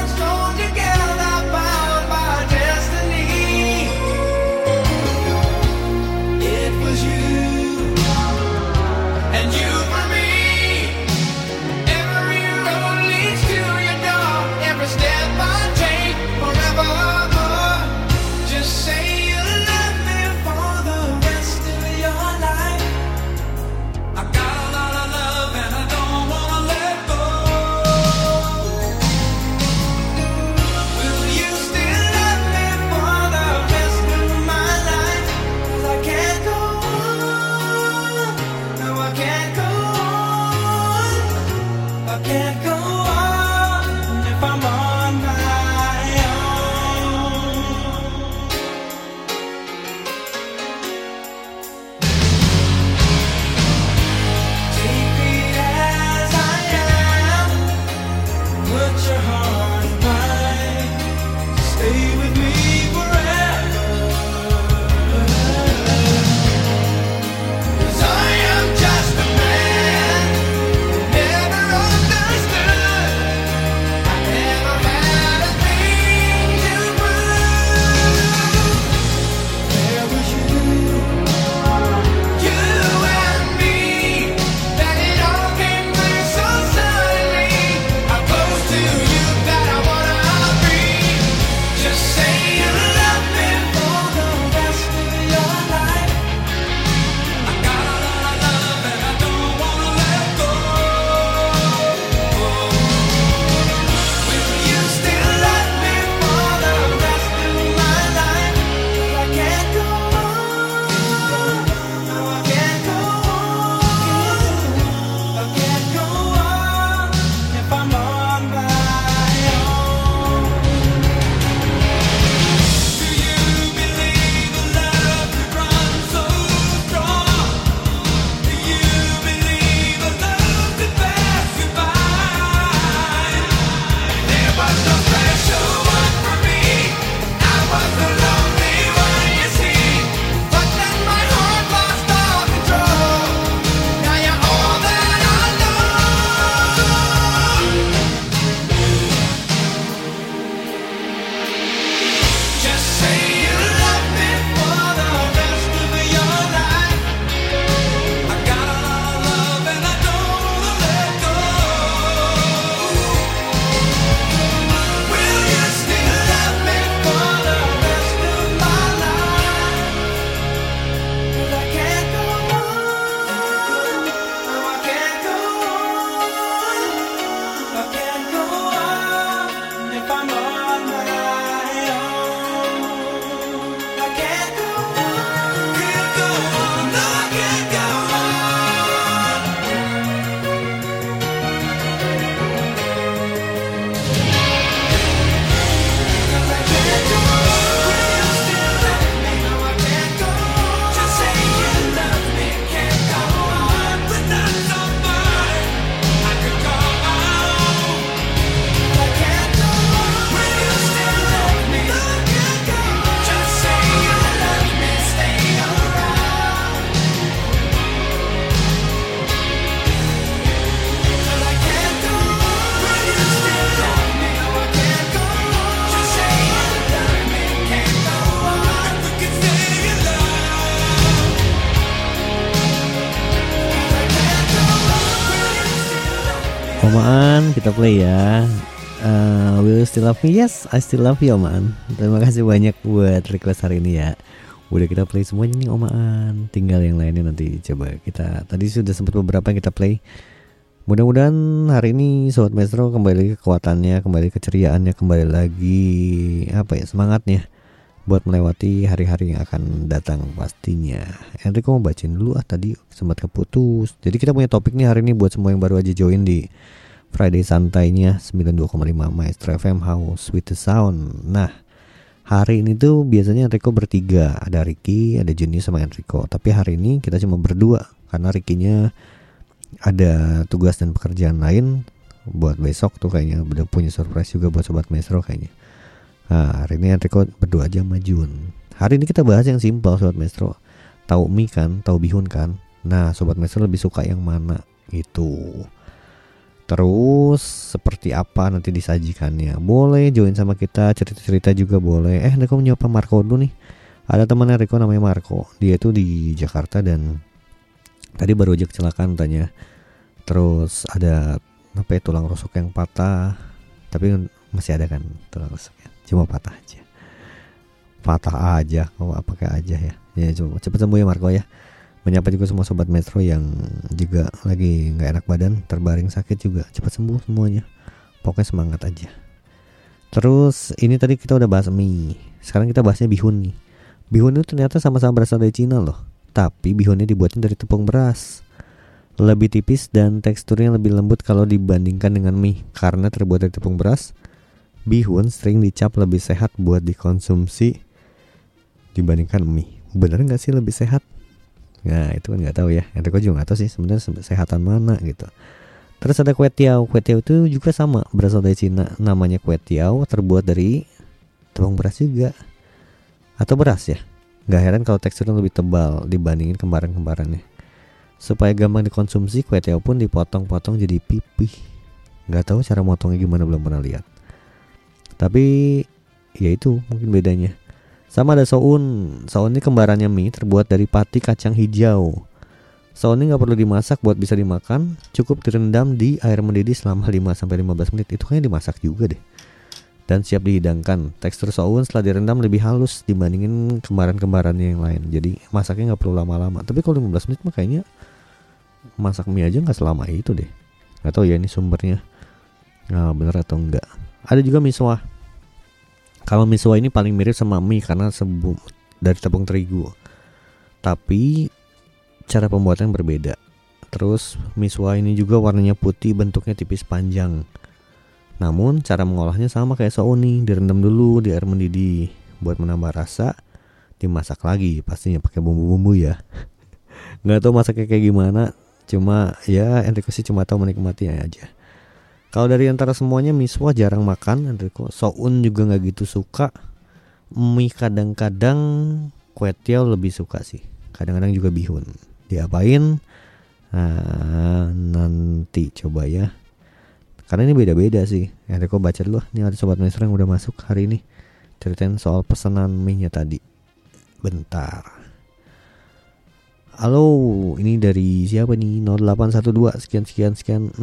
Omaan, kita play ya. Will you still love me? Yes, I still love you, Omaan. Terima kasih banyak buat request hari ini ya. Udah kita play semuanya nih, Omaan. Tinggal yang lainnya nanti coba kita. Tadi sudah sempat beberapa yang kita play. Mudah-mudahan hari ini Sobat Maestro kembali lagi kekuatannya, kembali keceriaannya, kembali lagi apa ya, semangatnya buat melewati hari-hari yang akan datang pastinya. Enrico mau bacain dulu tadi sempat keputus. Jadi kita punya topik nih hari ini buat semua yang baru aja join di Friday santainya 92,5 Maestro FM, How Sweet the Sound. Nah, hari ini tuh biasanya Enrico bertiga, ada Ricky, ada Junius sama Enrico. Tapi hari ini kita cuma berdua karena Ricky-nya ada tugas dan pekerjaan lain buat besok tuh, kayaknya udah punya surprise juga buat Sobat Maestro kayaknya. Nah, hari ini Enrico berdua aja sama Jun. Hari ini kita bahas yang simpel Sobat Maestro. Tahu mie kan, tahu bihun kan. Nah, Sobat Maestro lebih suka yang mana gitu. Terus seperti apa nanti disajikannya. Boleh join sama kita, cerita-cerita juga boleh. Enrico menyapa Marco dulu nih. Ada temannya Enrico namanya Marco. Dia tuh di Jakarta dan tadi baru aja kecelakaan tanya. Terus ada apa ya, tulang rusuk yang patah. Tapi masih ada kan tulang rusuknya. Cuma patah aja. Patah aja. Kalau pakai aja ya. Ya cuma cepat sembuh ya Marco ya. Menyapa juga semua Sobat Metro yang juga lagi enggak enak badan, terbaring sakit juga. Cepat sembuh semuanya. Pokoknya semangat aja. Terus ini tadi kita udah bahas mie. Sekarang kita bahasnya bihun nih. Bihun itu ternyata sama-sama berasal dari Cina loh. Tapi bihunnya dibuatnya dari tepung beras. Lebih tipis dan teksturnya lebih lembut kalau dibandingkan dengan mie. Karena terbuat dari tepung beras, bihun sering dicap lebih sehat buat dikonsumsi dibandingkan mie. Bener gak sih lebih sehat? Nah itu kan gak tahu ya. Enrico juga gak tahu sih sebenarnya sehatan mana gitu. Terus ada kue tiao. Kue tiao itu juga sama, berasal dari Cina. Namanya kue tiao, terbuat dari tepung beras juga. Atau beras ya. Gak heran kalau teksturnya lebih tebal dibandingin kembaran-kembarannya. Supaya gampang dikonsumsi, kue tiao pun dipotong-potong jadi pipih. Gak tahu cara motongnya gimana, belum pernah lihat. Tapi ya itu mungkin bedanya. Sama ada soun. Soun ini kembarannya mie, terbuat dari pati kacang hijau. Soun ini gak perlu dimasak buat bisa dimakan. Cukup direndam di air mendidih selama 5-15 menit. Itu kayaknya dimasak juga deh. Dan siap dihidangkan. Tekstur soun setelah direndam lebih halus dibandingin kembaran-kembarannya yang lain. Jadi masaknya gak perlu lama-lama. Tapi kalau 15 menit mah kayaknya masak mie aja gak selama itu deh. Gak tau ya ini sumbernya bener atau enggak. Ada juga miswa. Kalau miswa ini paling mirip sama mie karena dari tepung terigu. Tapi cara pembuatan berbeda. Terus miswa ini juga warnanya putih, bentuknya tipis panjang. Namun cara mengolahnya sama kayak souni, direndam dulu di air mendidih buat menambah rasa, dimasak lagi pastinya pakai bumbu-bumbu ya. Nggak tahu masaknya kayak gimana, cuma ya Enrico sih cuma tahu menikmatinya aja. Kalau dari antara semuanya miswa jarang makan Enrico, soun juga nggak gitu suka, mie kadang-kadang, kue tiao lebih suka sih. Kadang-kadang juga bihun. Diapain? Nah, nanti coba ya. Karena ini beda-beda sih. Enrico baca dulu. Ini ada Sobat Maestro yang udah masuk hari ini. Ceritain soal pesanan mie-nya tadi. Bentar. Halo, ini dari siapa nih? 0812 sekian 013.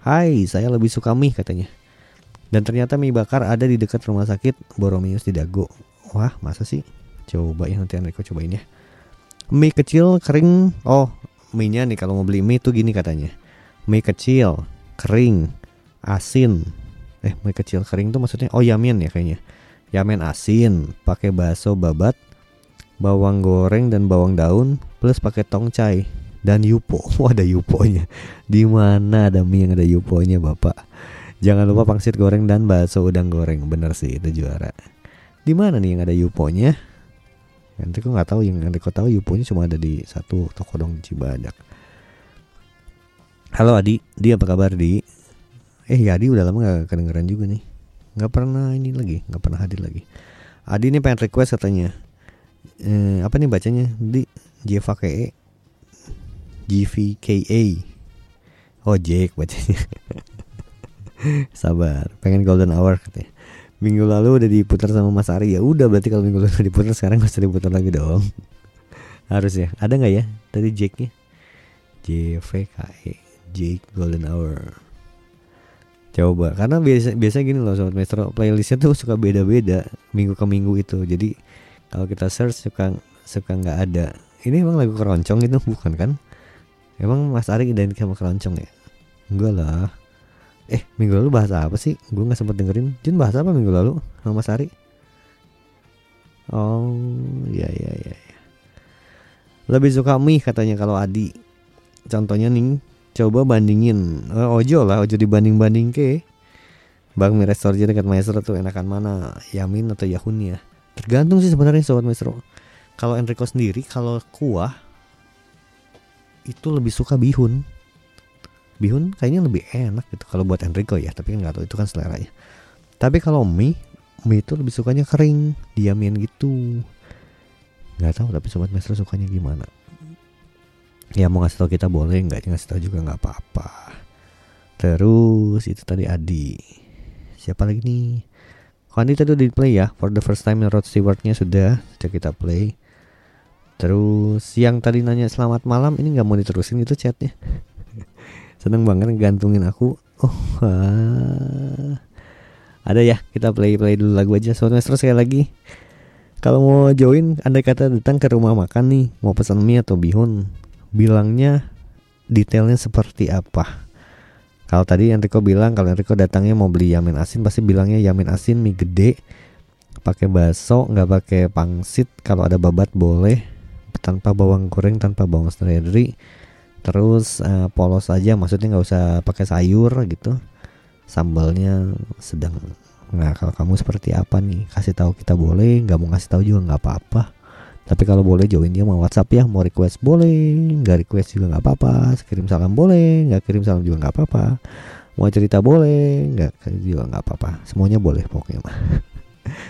Hai, saya lebih suka mie katanya. Dan ternyata mie bakar ada di dekat rumah sakit Boromeus di Dago. Wah, masa sih? Coba ya nanti Enrico cobain ya. Mie kecil kering. Oh, mie-nya nih kalau mau beli mie tuh gini katanya. Mie kecil kering, asin. Mie kecil kering tuh maksudnya yamen ya kayaknya. Yamen asin, pakai bakso babat, bawang goreng dan bawang daun, plus pakai tongcai dan yupo. Wah, ada yuponya. Di mana ada mie yang ada yuponya, Bapak? Jangan lupa pangsit goreng dan bakso udang goreng. Bener sih, itu juara. Di mana nih yang ada yuponya? Nanti kok enggak tahu, yang nanti kok tahu yuponya cuma ada di satu toko dong di Cibadak. Halo Adi, Di apa kabar Di? Ya Adi udah lama gak kedengeran juga nih. Gak pernah hadir lagi. Adi ini pengen request katanya. Apa nih bacanya? Di JVKA. JVKA. Oh Jake bacanya. Sabar, pengen golden hour katanya. Minggu lalu udah diputar sama Mas Ari. Ya udah berarti kalau minggu lalu diputar sekarang gak usah diputar lagi dong. Harus ya, ada gak ya? Tadi Jake-nya JVKA Jake Golden Hour. Coba, karena biasa gini loh Sobat Maestro, playlistnya tuh suka beda-beda minggu ke minggu itu. Jadi kalau kita search suka nggak ada. Ini emang lagu keroncong itu bukan kan? Emang Mas Ari identik sama keroncong ya? Enggak lah. Minggu lalu bahas apa sih? Gue nggak sempet dengerin. Jun bahas apa minggu lalu sama Mas Ari? Oh ya. Lebih suka mie katanya kalau Adi. Contohnya nih, coba bandingin. Ojo dibanding-banding ke. Bang mie restornya dekat Maestro tuh enakan mana? Yamin atau Yahun ya? Tergantung sih sebenarnya Sobat Maestro. Kalau Enrico sendiri, kalau kuah itu lebih suka bihun. Bihun kayaknya lebih enak gitu kalau buat Enrico ya, tapi kan nggak tahu itu kan seleranya. Tapi kalau mie itu lebih sukanya kering, diamin gitu. Nggak tahu tapi Sobat Maestro sukanya gimana. Ya mau ngasih tau kita boleh, nggak ngasih tau juga nggak apa-apa. Terus itu tadi Adi. Siapa lagi nih? Kondi tadi udah di play ya. For the first time Rod Stewart-nya sudah kita play. Terus yang tadi nanya selamat malam, ini nggak mau diterusin gitu chatnya. Seneng banget gantungin aku. Ada ya, kita play dulu lagu aja. Sobat Maestro sekali lagi, kalau mau join, andai kata datang ke rumah makan nih, mau pesan mie atau bihun, bilangnya detailnya seperti apa. Kalau tadi Enrico bilang, kalau Enrico datangnya mau beli yamin asin, pasti bilangnya yamin asin mie gede, pakai bakso, nggak pakai pangsit. Kalau ada babat boleh, tanpa bawang goreng, tanpa bawang seledri. Terus polos aja, maksudnya nggak usah pakai sayur gitu. Sambalnya sedang. Nah kalau kamu seperti apa nih, kasih tahu kita boleh, nggak mau ngasih tahu juga nggak apa-apa. Tapi kalau boleh join dia mau WhatsApp ya, mau request boleh, nggak request juga nggak apa-apa. Kirim salam boleh, nggak kirim salam juga nggak apa-apa. Mau cerita boleh, nggak juga nggak apa-apa. Semuanya boleh pokoknya mah.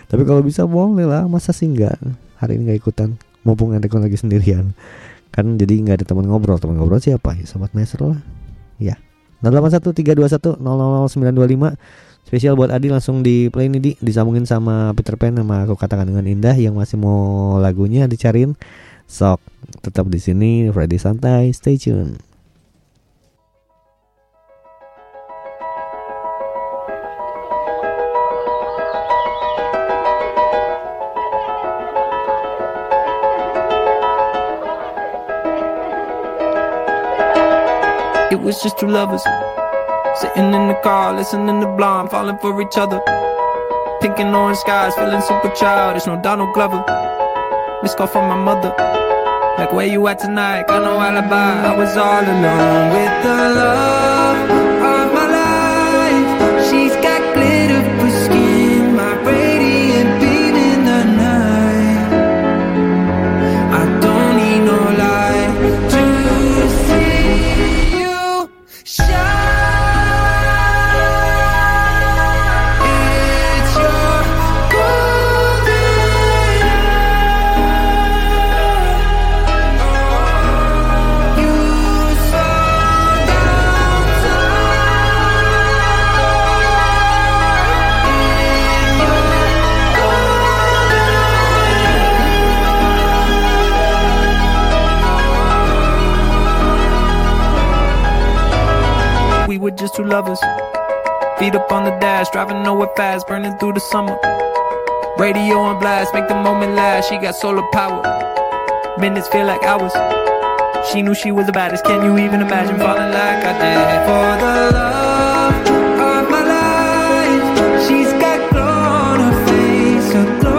Tapi kalau bisa boleh lah, masa sih nggak. Hari ini nggak ikutan, mumpung Enrico lagi sendirian. Kan jadi nggak ada teman ngobrol siapa ya Sobat Maestro lah. Ya 081 321 000 925. Spesial buat Adi, langsung di play ini disambungin sama Peter Pan sama Aku Katakan Dengan Indah. Yang masih mau lagunya dicariin sok, tetap di sini Friday Santai, stay tune. It was just two lovers sitting in the car, listening to Blonde, falling for each other. Pink and orange skies, feeling super childish, no Donald Glover. Missed call from my mother, like where you at tonight, got no alibi. I was all alone with the love of my life. She's got glitter for skin, my radiant beam in the night. I don't need no light to see. We're just two lovers, feet up on the dash, driving nowhere fast, burning through the summer. Radio on blast, make the moment last. She got solar power, minutes feel like hours. She knew she was the baddest. Can you even imagine falling like I did for the love of my life? She's got glow on her face, her glow.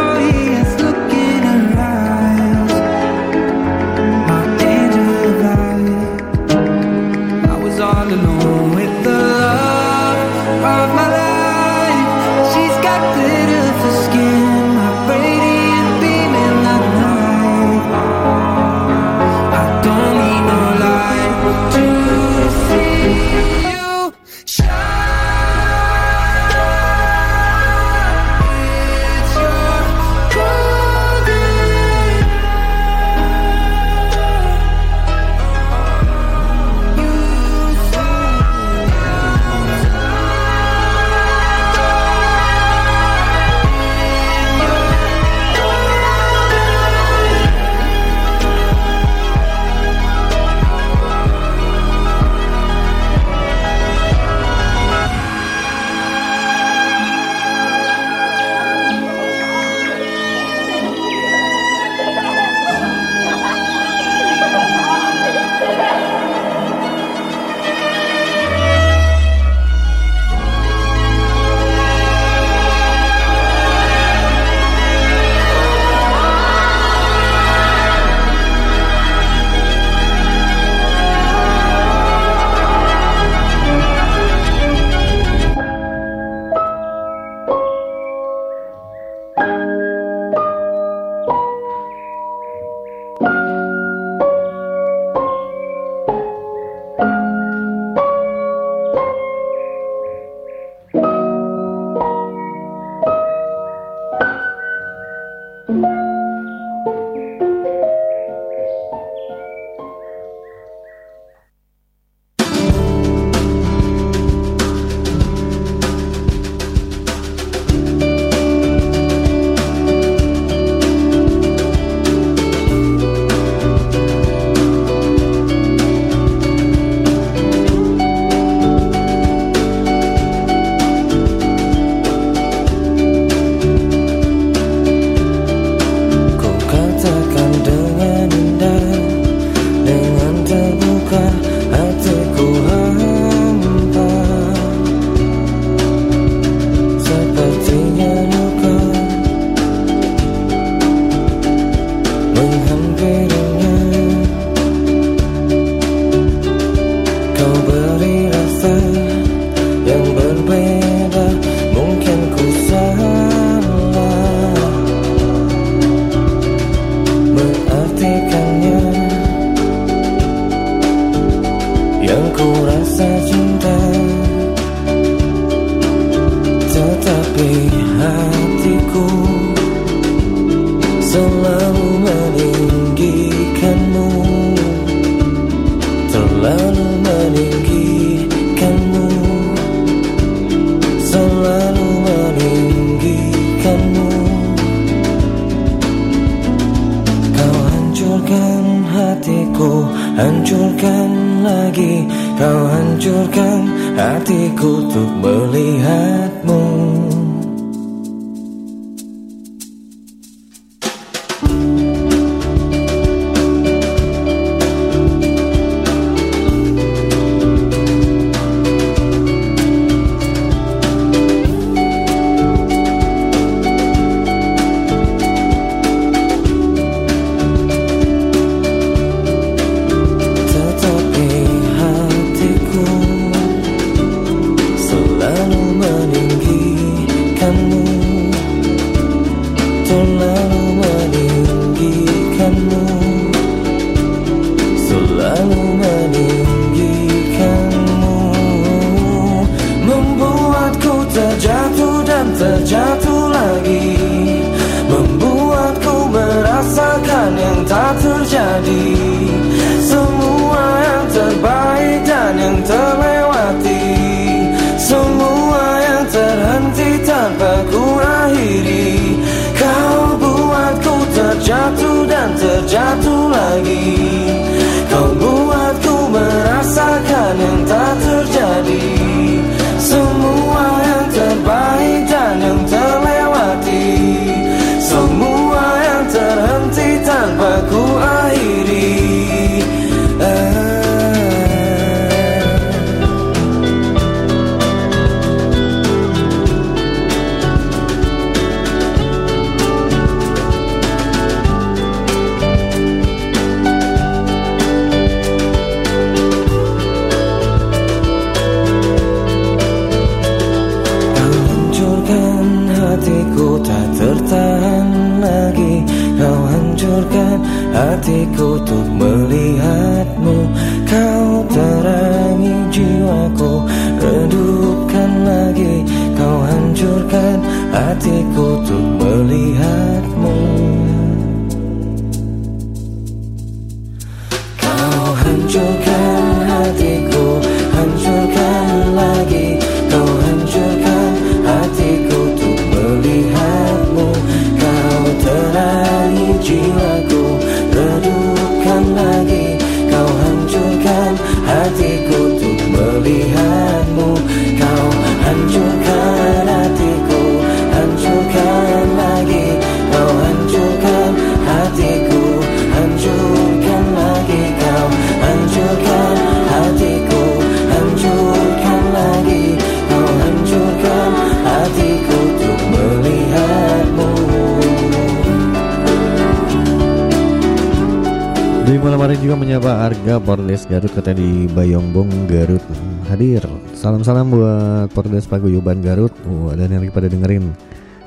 Pordes Garut kota di Bayongbong Garut hadir. Salam-salam buat Pordes Paguyuban Garut. Dan yang lagi pada dengerin.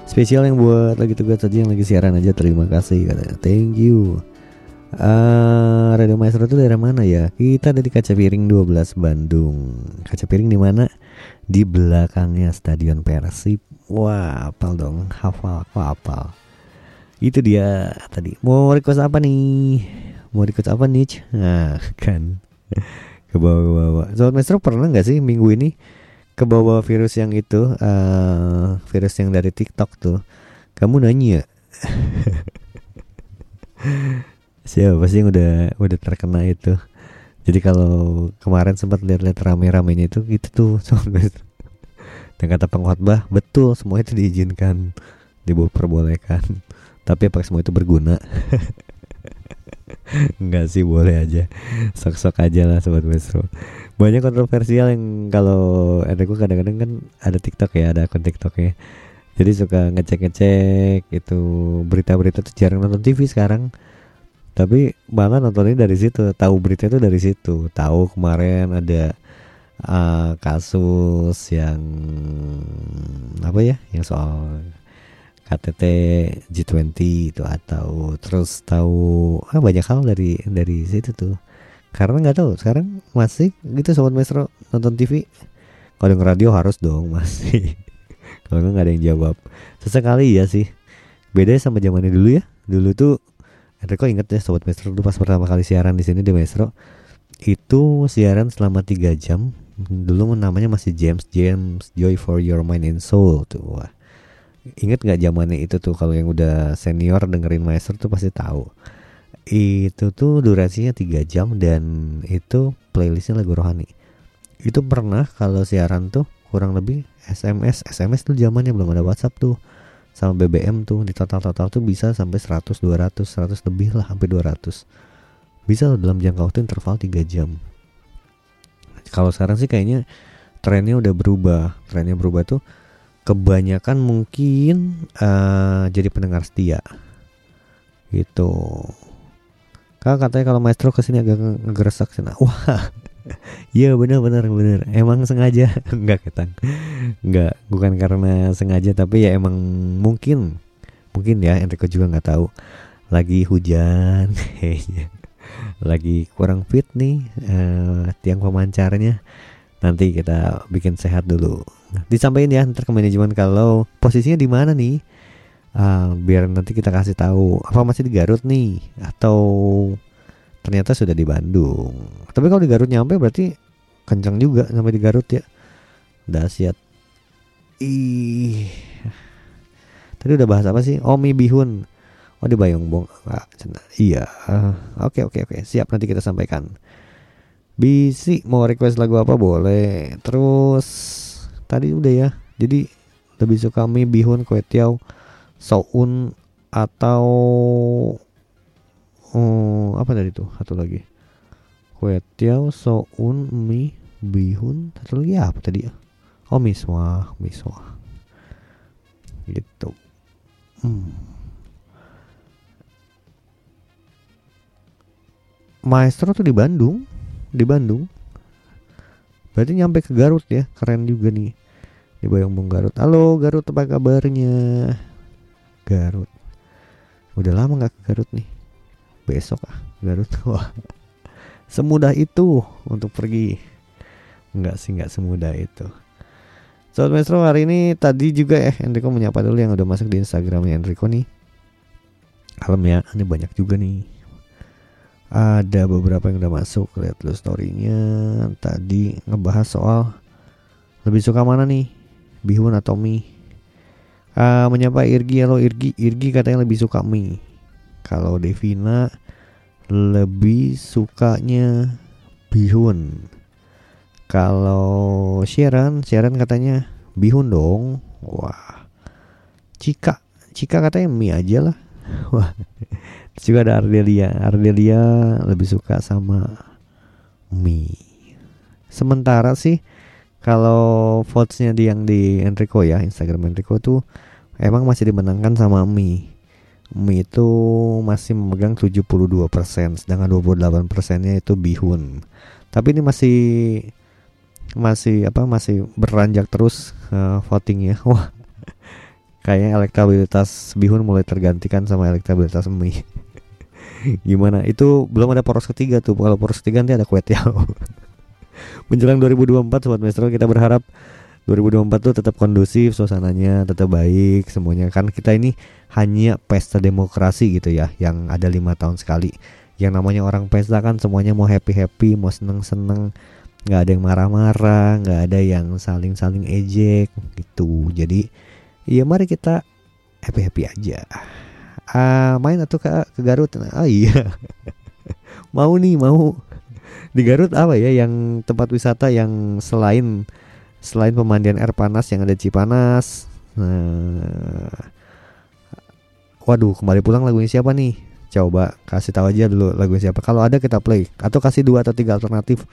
Spesial yang buat lagi tugas aja, yang lagi siaran aja, terima kasih katanya. Thank you. Radio Maestro itu daerah mana ya? Kita ada di Kacapiring 12 Bandung. Kacapiring di mana? Di belakangnya Stadion Persib. Wah, hafal dong. Hafal. Itu dia tadi. Mau request apa nih? Nah kan kebawa-bawa. Sobat Maestro, pernah gak sih minggu ini kebawa virus yang itu, virus yang dari TikTok tuh? Kamu nanya siapa sih yang udah terkena itu? Jadi kalau kemarin sempat lihat rame-ramenya itu gitu tuh Sobat Maestro. Dan kata pengkhotbah, betul, semua itu diizinkan, diperbolehkan. Tapi apa semua itu berguna? Enggak sih, boleh aja, sok-sok aja lah Sobat Maestro. Banyak kontroversial yang kalau Enrico kadang-kadang kan ada TikTok ya, ada akun TikToknya. Jadi suka ngecek-ngecek itu berita-berita tuh, jarang nonton TV sekarang. Tapi malah nontonnya dari situ, tahu berita itu dari situ. Tahu kemarin ada kasus yang apa ya, yang soal KTT G20 itu, atau terus tahu banyak hal dari situ tuh. Karena nggak tahu sekarang masih gitu sobat Maestro nonton TV, kalau denger radio harus dong masih. Kalau nggak ada yang jawab sesekali ya sih. Bedanya sama zamannya dulu ya. Dulu tuh Enrico inget ya sobat Maestro, dulu pas pertama kali siaran di sini di Maestro itu siaran selama 3 jam. Dulu namanya masih James Joy for Your Mind and Soul tuh. Wah, ingat nggak zamannya itu tuh? Kalau yang udah senior dengerin Maestro tuh pasti tahu. Itu tuh durasinya 3 jam dan itu playlistnya lagu rohani. Itu pernah kalau siaran tuh kurang lebih SMS tuh zamannya belum ada WhatsApp tuh sama BBM tuh, di total tuh bisa sampai 100, 200, 100 lebih lah, hampir 200. Bisa dalam jangka waktu interval 3 jam. Kalau sekarang sih kayaknya trennya udah berubah. Trennya berubah tuh kebanyakan mungkin jadi pendengar setia gitu. Kak katanya kalau Maestro kesini agak ngegeresak sana. Wah, iya benar. Emang sengaja? Enggak ketang. Enggak, bukan karena sengaja, tapi ya emang mungkin ya Enrico juga nggak tahu. Lagi hujan kayaknya. Lagi kurang fit nih tiang pemancarnya. Nanti kita bikin sehat dulu. Disampaikan ya ntar ke manajemen kalau posisinya di mana nih. Biar nanti kita kasih tahu apa masih di Garut nih atau ternyata sudah di Bandung. Tapi kalau di Garut nyampe berarti kencang juga sampai di Garut ya. Dahsyat. Ih. Tadi udah bahas apa sih? Oh, mie bihun. Oh, di Bayongbong. Ah, iya. Oke. Siap, nanti kita sampaikan. Bisi mau request lagu apa boleh. Terus tadi udah ya. Jadi lebih suka mie bihun, kue tiaw, soun, atau apa tadi tuh? Satu lagi. Kue tiaw, soun, mie bihun, satu lagi apa tadi ya? Oh, miswah. Gitu. Maestro tuh di Bandung. Berarti nyampe ke Garut ya, keren juga nih. Di Bayongbong Garut. Halo Garut, apa kabarnya? Garut. Udah lama gak ke Garut nih. Besok Garut. Wah. Semudah itu untuk pergi. Enggak sih, enggak semudah itu. Sobat Maestro, hari ini tadi juga Enrico menyapa dulu yang udah masuk di Instagramnya Enrico nih. Kalem ya, ini banyak juga nih. Ada beberapa yang udah masuk, lihat dulu story-nya. Tadi ngebahas soal lebih suka mana nih, bihun atau mie. Menyapa Irgi, halo Irgi katanya lebih suka mie. Kalau Devina lebih sukanya bihun. Kalau Sharon katanya bihun dong. Wah. Cika katanya mie aja lah. Wah. Terus juga ada Ardelia lebih suka sama mie. Sementara sih kalau votes-nya yang di Enrico ya, Instagram Enrico tuh emang masih dimenangkan sama mie. Mie itu masih memegang 72%, sedangkan 28%-nya itu bihun. Tapi ini masih beranjak terus votingnya. Wah. Kayaknya elektabilitas bihun mulai tergantikan sama elektabilitas mie. Gimana? Itu belum ada poros ketiga tuh. Kalau poros ketiga nanti ada kue tiaw. Menjelang 2024 Sobat Maestro, kita berharap 2024 tuh tetap kondusif, suasananya tetap baik semuanya. Kan kita ini hanya pesta demokrasi gitu ya, yang ada 5 tahun sekali. Yang namanya orang pesta kan semuanya mau happy-happy, mau seneng-seneng. Gak ada yang marah-marah, gak ada yang saling-saling ejek gitu. Jadi ya mari kita happy-happy aja. Main atau ke Garut? Ah iya. mau. Di Garut apa ya yang tempat wisata yang selain pemandian air panas yang ada Cipanas. Nah. Waduh, kembali pulang lagunya siapa nih? Coba kasih tahu aja dulu lagunya siapa. Kalau ada kita play atau kasih 2 atau 3 alternatif.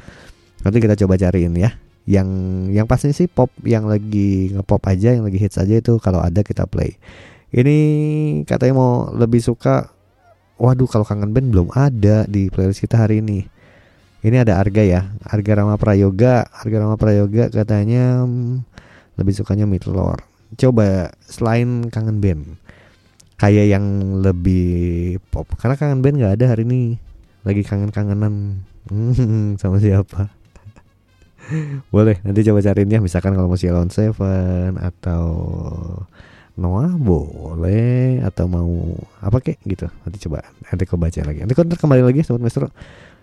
Nanti kita coba cariin ya. Yang pasti sih pop, yang lagi nge-pop aja, yang lagi hits aja itu kalau ada kita play. Ini katanya mau lebih suka. Waduh, kalau kangen band belum ada di playlist kita hari ini. Ini ada Arga ya, Arga Rama Prayoga katanya lebih sukanya Midlore. Coba selain Kangen Band, kayak yang lebih pop, karena Kangen Band nggak ada hari ini. Lagi kangen-kangenan sama siapa? Boleh nanti coba cariin ya, misalkan kalau masih Lawn Seven atau Noah boleh, atau mau apa kek gitu. Nanti coba, nanti aku baca lagi. Nanti kontak kembali lagi Sobat Maestro.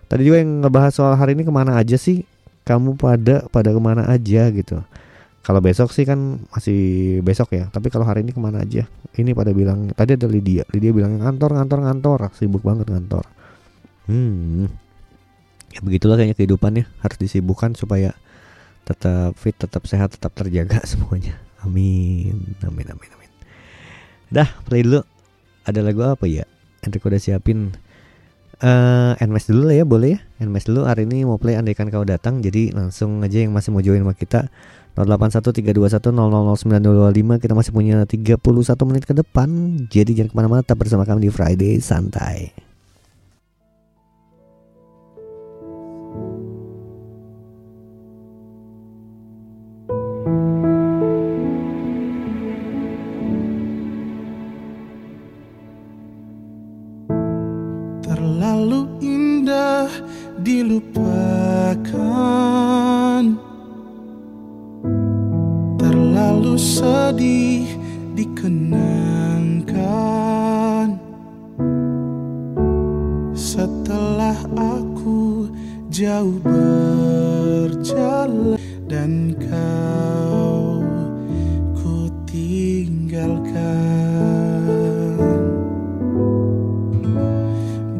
Tadi juga yang ngebahas soal hari ini kemana aja sih, kamu pada kemana aja gitu. Kalau besok sih kan masih besok ya, tapi kalau hari ini kemana aja. Ini pada bilang, tadi ada Lydia bilang kantor, sibuk banget kantor. Ya begitulah kayaknya kehidupannya, harus disibukkan supaya tetap fit, tetap sehat, tetap terjaga semuanya. Amin. Dah, play dulu. Ada lagu apa ya? Enrico udah siapin. Nmes dulu lah ya, boleh ya. Nmes dulu, hari ini mau play Andaikan Kau Datang. Jadi langsung aja yang masih mau join sama kita 081321000925. Kita masih punya 31 menit ke depan. Jadi jangan kemana-mana, tetap bersama kami di Friday Santai. Dilupakan, terlalu sedih dikenangkan. Setelah aku jauh berjalan dan kau ku tinggalkan,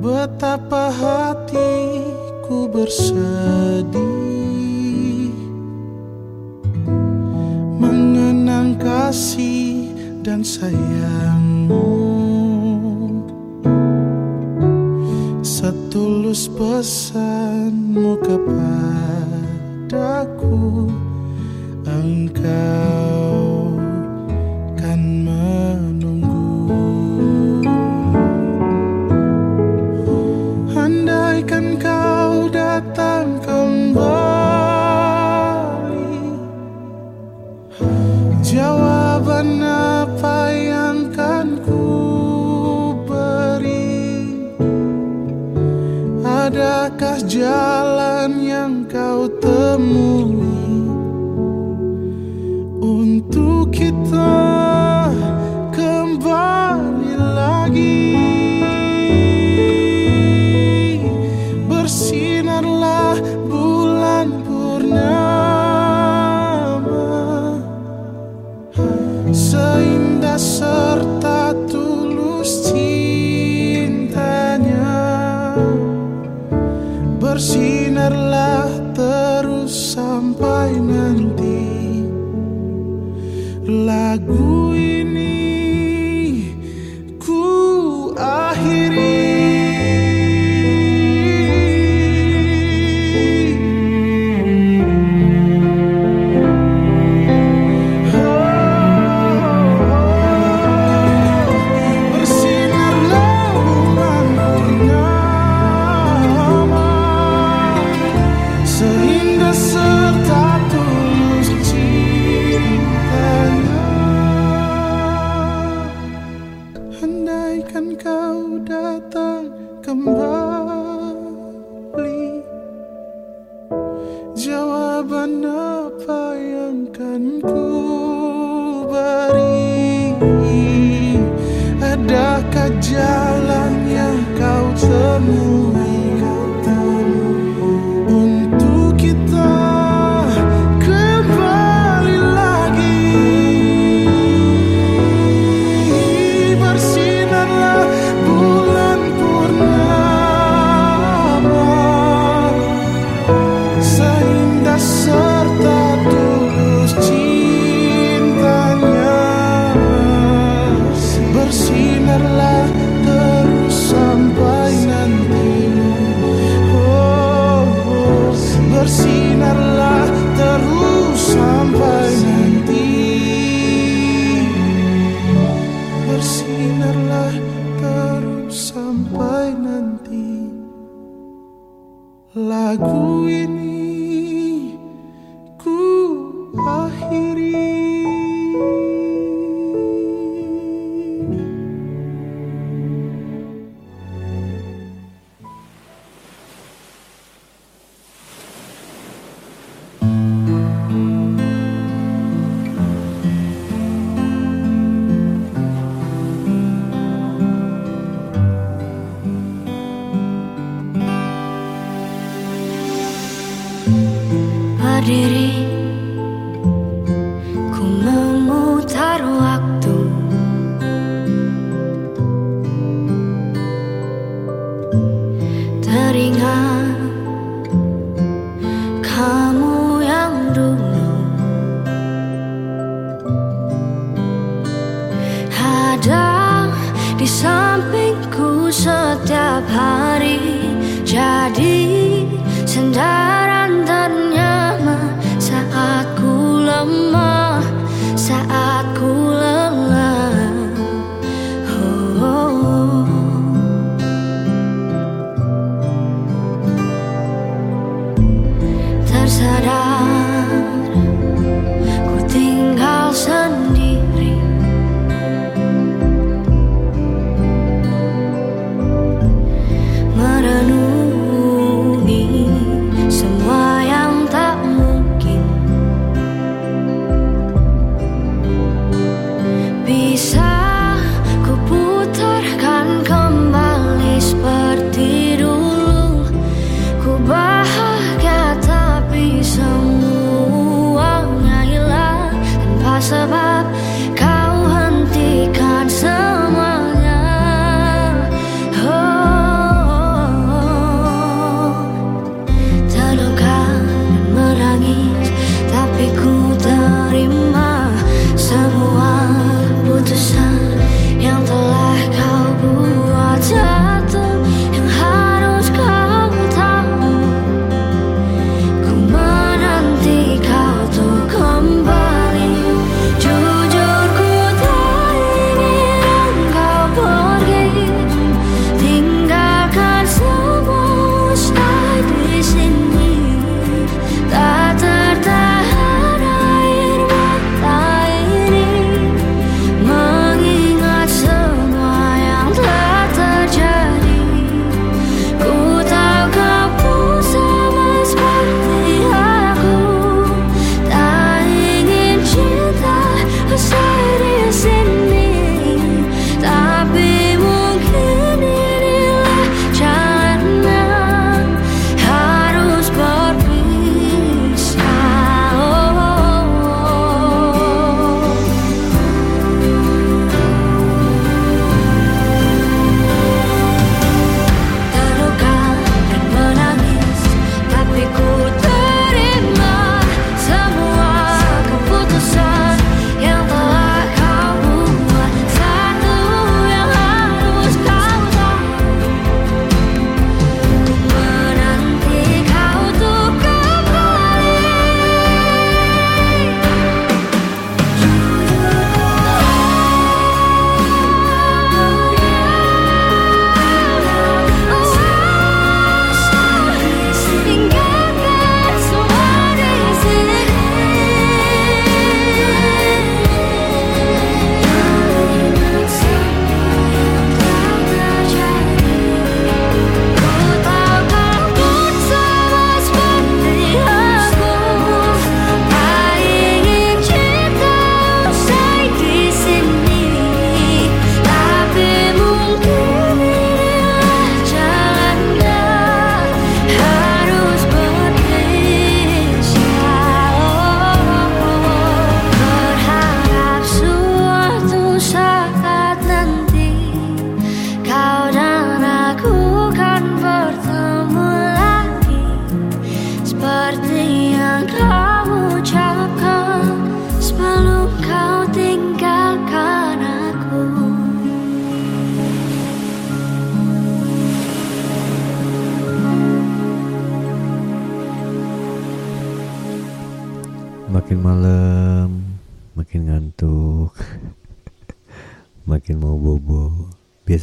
betapa hati ku bersedih mengenang kasih dan sayangmu, setulus pesanmu kepadaku, engkau kan menunggu. Andaikan kau datang kembali, jawaban apa yang kan ku beri? Adakah jalan yang kau temui untuk kita kembali lagi? Serta tulus cintanya, bersinarlah terus sampai nanti lagu ini ku akhiri. Serta tulus cintanya,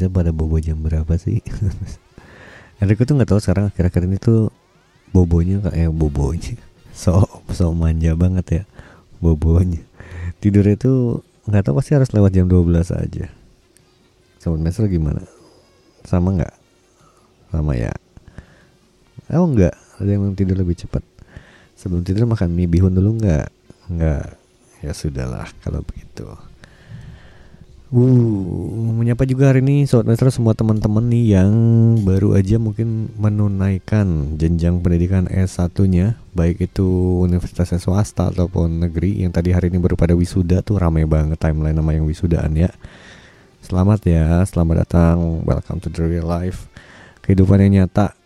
Pada bobo jam berapa sih? Enrico tuh nggak tahu sekarang akhir-akhir ini tuh bobonya kayak so manja banget ya bobonya. Tidurnya tuh nggak tahu pasti harus lewat jam 12 aja. Sobat Maestro gimana? Sama nggak? Sama ya? Emang nggak? Ada yang tidur lebih cepat? Sebelum tidur makan mie bihun dulu nggak? Nggak. Ya sudahlah kalau begitu. Menyapa juga hari ini Sobat Maestro semua teman-teman nih yang baru aja mungkin menunaikan jenjang pendidikan S1-nya, baik itu universitas swasta ataupun negeri. Yang tadi hari ini baru pada wisuda tuh, ramai banget timeline sama yang wisudaan ya. Selamat ya, selamat datang, welcome to the real life, kehidupan yang nyata.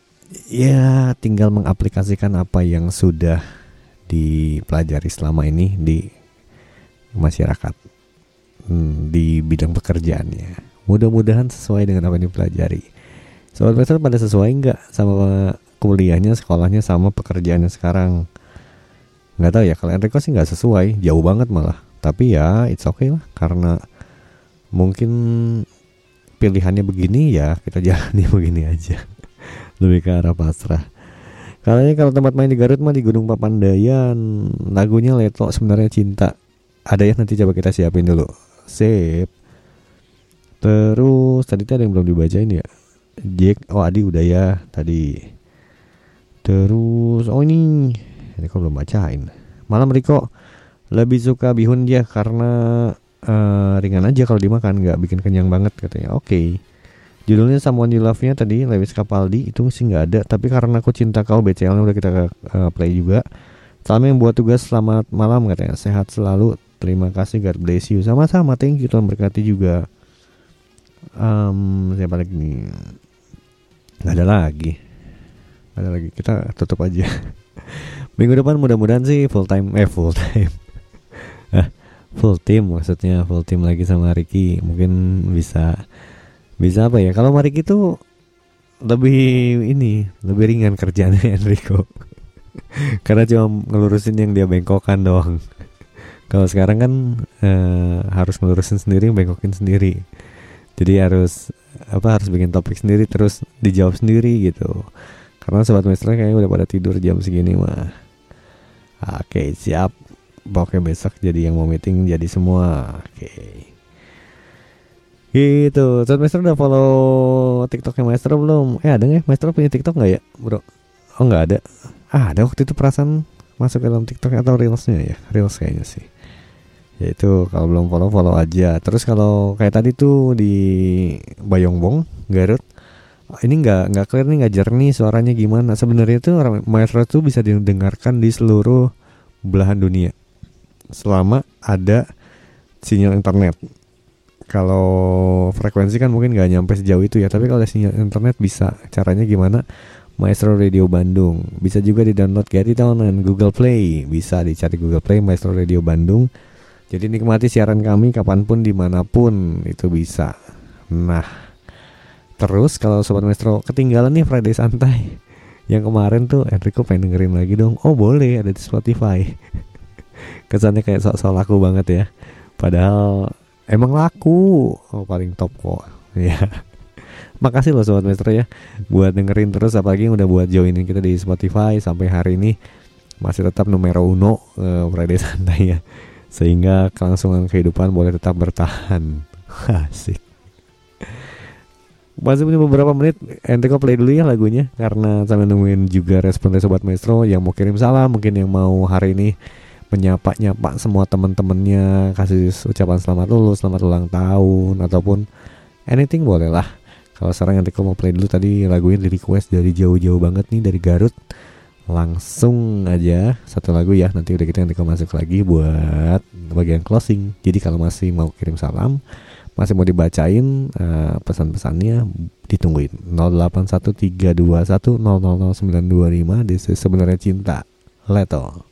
Ya tinggal mengaplikasikan apa yang sudah dipelajari selama ini di masyarakat, di bidang pekerjaannya. Mudah-mudahan sesuai dengan apa yang dipelajari. Sobat Maestro pada sesuai nggak sama kuliahnya, sekolahnya, sama pekerjaannya sekarang? Nggak tahu ya, kalau Enrico sih nggak sesuai, jauh banget malah. Tapi ya it's okay lah, karena mungkin pilihannya begini ya, kita jalani begini aja. Lebih ke arah pasrah. Kalian kalau tempat main di Garut mah di Gunung Papandayan. Lagunya Leto Sebenarnya Cinta. Ada ya, nanti coba kita siapin dulu. Sip. Terus tadi ada yang belum dibacain ya. Jack, oh Adi udah ya tadi. Terus oh ini kok belum bacain. Malam Riko, lebih suka bihun dia karena ringan aja kalau dimakan, nggak bikin kenyang banget katanya. Oke. Judulnya Someone You Love-nya tadi Lewis Capaldi itu sih nggak ada. Tapi Karena Aku Cinta Kau BCL-nya udah kita play juga. Salam yang buat tugas, selamat malam katanya, sehat selalu. Terima kasih, God bless you. Sama-sama, thank you, Tuhan berkati juga. Siapa lagi nih? Gak ada lagi, kita tutup aja. Minggu depan mudah-mudahan sih full team maksudnya, full team lagi sama Ricky. Mungkin bisa apa ya, kalau Ricky tuh lebih ringan kerjaannya Enrico. Karena cuma ngelurusin yang dia bengkokkan doang. Kalau sekarang kan harus ngelurusin sendiri, bengkokin sendiri. Jadi harus bikin topik sendiri, terus dijawab sendiri gitu. Karena Sobat Maestro kayaknya udah pada tidur jam segini mah. Oke, siap. Pokoknya besok jadi yang mau meeting jadi semua. Oke. Gitu. Sobat Maestro udah follow TikToknya Maestro belum? Ada nggak? Maestro punya TikTok nggak ya, bro? Oh nggak ada. Ada waktu itu perasaan masuk ke dalam TikTok atau Reels-nya ya. Reels kayaknya sih. Ya itu, kalau belum follow aja. Terus kalau kayak tadi tuh di Bayongbong, Garut. Ini enggak clear nih, enggak jernih suaranya gimana. Sebenarnya tuh Maestro tuh bisa didengarkan di seluruh belahan dunia selama ada sinyal internet. Kalau frekuensi kan mungkin enggak nyampe sejauh itu ya, tapi kalau ada sinyal internet bisa. Caranya gimana? Maestro Radio Bandung. Bisa juga di-download dari tawanan Google Play. Bisa dicari Google Play Maestro Radio Bandung. Jadi nikmati siaran kami kapanpun, dimanapun itu bisa. Nah, terus kalau Sobat Maestro ketinggalan nih Friday Santai yang kemarin tuh, Enrico pengen dengerin lagi dong. Oh boleh, ada di Spotify. Kesannya kayak sok-sok laku banget ya. Padahal emang laku. Oh paling top kok. Ya. Makasih loh Sobat Maestro ya buat dengerin terus, apalagi yang udah buat joinin kita di Spotify sampai hari ini masih tetap numero uno Friday Santai ya, sehingga kelangsungan kehidupan boleh tetap bertahan. Asik. Masih punya beberapa menit, Enrico play dulu ya lagunya, karena sambil nungguin juga responnya Sobat Maestro yang mau kirim salam, mungkin yang mau hari ini menyapa-nyapa semua teman-temannya, kasih ucapan selamat lulus, selamat ulang tahun, ataupun anything boleh lah. Kalau sekarang Enrico mau play dulu, tadi lagunya di request dari jauh-jauh banget nih dari Garut. Langsung aja satu lagu ya, nanti udah kita Enrico masuk lagi buat bagian closing. Jadi kalau masih mau kirim salam, masih mau dibacain pesan-pesannya, ditungguin 081321000925. This is Sebenarnya Cinta, Leto.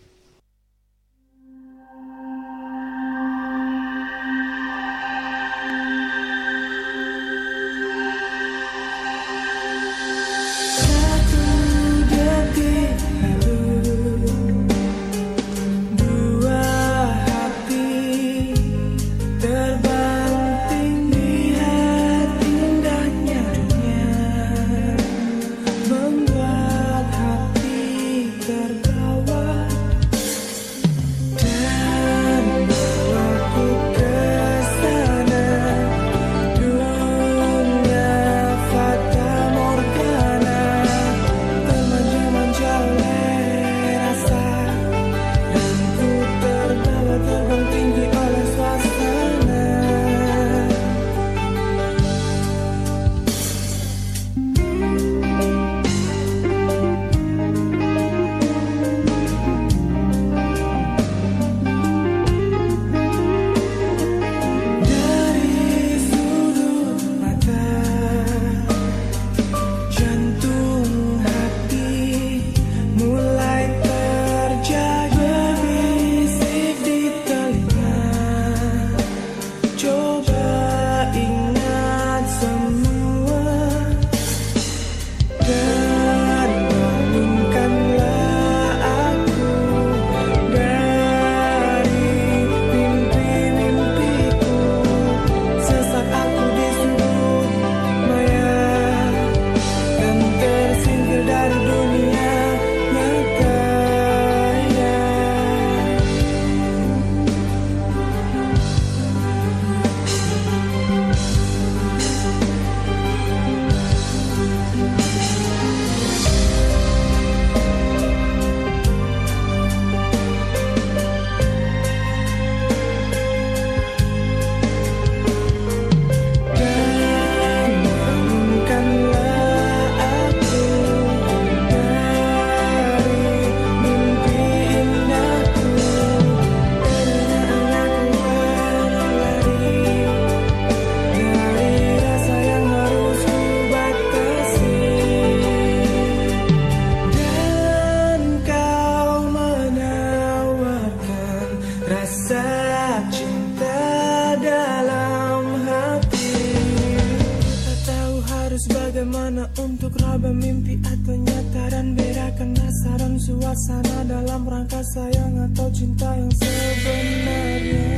Untuk raba mimpi atau nyata dan bedakan penasaran suasana dalam rangka sayang atau cinta yang sebenarnya.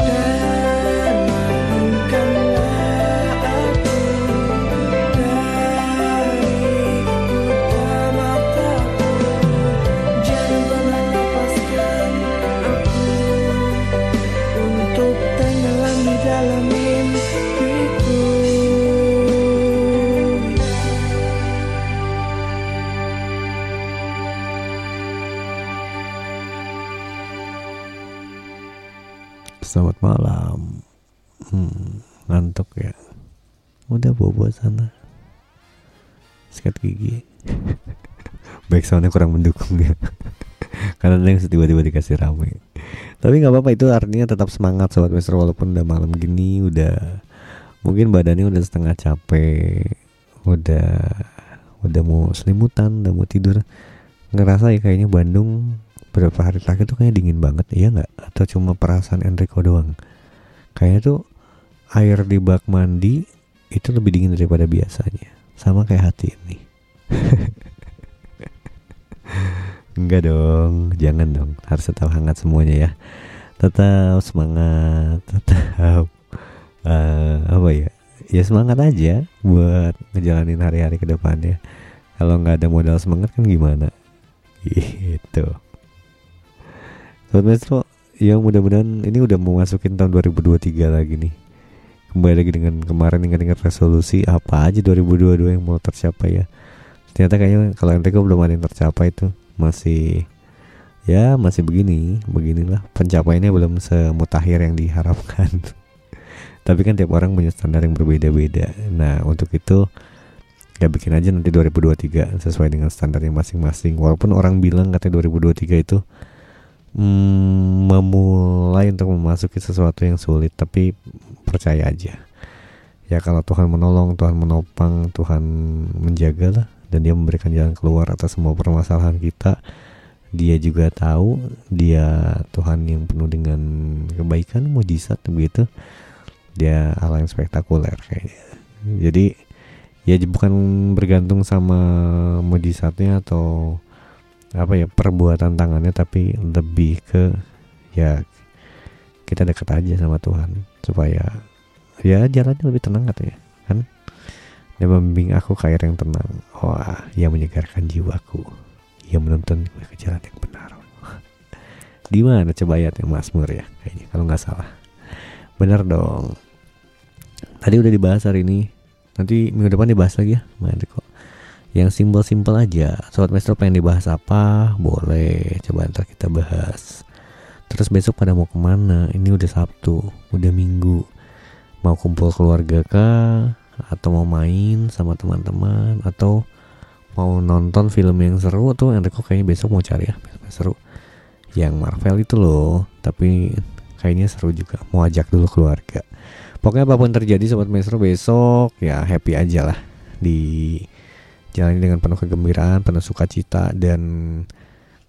Dan mampukanlah aku dari buta mataku, jangan pernah lepaskan aku untuk tenggelam di dalam mimpiku. Selamat malam. Ngantuk ya. Udah bobo sana. Sikat gigi. Backsoundnya kurang mendukung ya. Karena yang tiba-tiba dikasih ramai. Tapi nggak apa-apa, itu artinya tetap semangat sobat Maestro, walaupun udah malam gini, udah mungkin badannya udah setengah capek, udah mau selimutan, udah mau tidur. Ngerasa ya kayaknya Bandung berapa hari terakhir tuh kayaknya dingin banget, iya nggak? Atau cuma perasaan Enrico doang? Kayaknya tuh air di bak mandi itu lebih dingin daripada biasanya. Sama kayak hati ini. Enggak dong, jangan dong. Harus tetap hangat semuanya ya. Tetap semangat, tetap ya semangat aja buat ngejalanin hari-hari ke depannya. Kalau nggak ada modal semangat kan gimana? Gitu. Sobat Maestro, ya mudah-mudahan ini udah mau masukin tahun 2023 lagi nih. Kembali lagi dengan kemarin ingat-ingat resolusi apa aja 2022 yang mau tercapai ya. Ternyata kayaknya kalau Enrico belum ada yang tercapai tuh, masih beginilah pencapaiannya belum semutakhir yang diharapkan. Tapi kan tiap orang punya standar yang berbeda-beda. Nah, untuk itu ya bikin aja nanti 2023 sesuai dengan standarnya masing-masing. Walaupun orang bilang katanya 2023 itu memulai untuk memasuki sesuatu yang sulit, tapi percaya aja ya, kalau Tuhan menolong, Tuhan menopang, Tuhan menjaga lah, dan Dia memberikan jalan keluar atas semua permasalahan kita. Dia juga tahu, Dia Tuhan yang penuh dengan kebaikan, mujizat begitu. Dia Allah yang spektakuler kayaknya. Jadi ya bukan bergantung sama mujizatnya atau perbuatan tangannya, tapi lebih ke ya kita dekat aja sama Tuhan supaya ya jalannya lebih tenang katanya kan. Dia membimbing aku ke air yang tenang, ia menyegarkan jiwaku, ia menuntun ke jalan yang benar. Di mana coba ayatnya? Mazmur ya kayaknya kalau nggak salah. Benar dong, tadi udah dibahas hari ini, nanti minggu depan dibahas lagi ya. Mari kok yang simpel-simpel aja. Sobat Maestro pengen dibahas apa? Boleh, coba ntar kita bahas. Terus besok pada mau kemana? Ini udah Sabtu, udah Minggu. Mau kumpul keluarga kah? Atau mau main sama teman-teman? Atau mau nonton film yang seru tuh? Enrico kayaknya besok mau cari ya, besok seru. Yang Marvel itu loh, tapi kayaknya seru juga. Mau ajak dulu keluarga. Pokoknya apapun terjadi Sobat Maestro besok, ya happy aja lah di jalani dengan penuh kegembiraan, penuh sukacita. Dan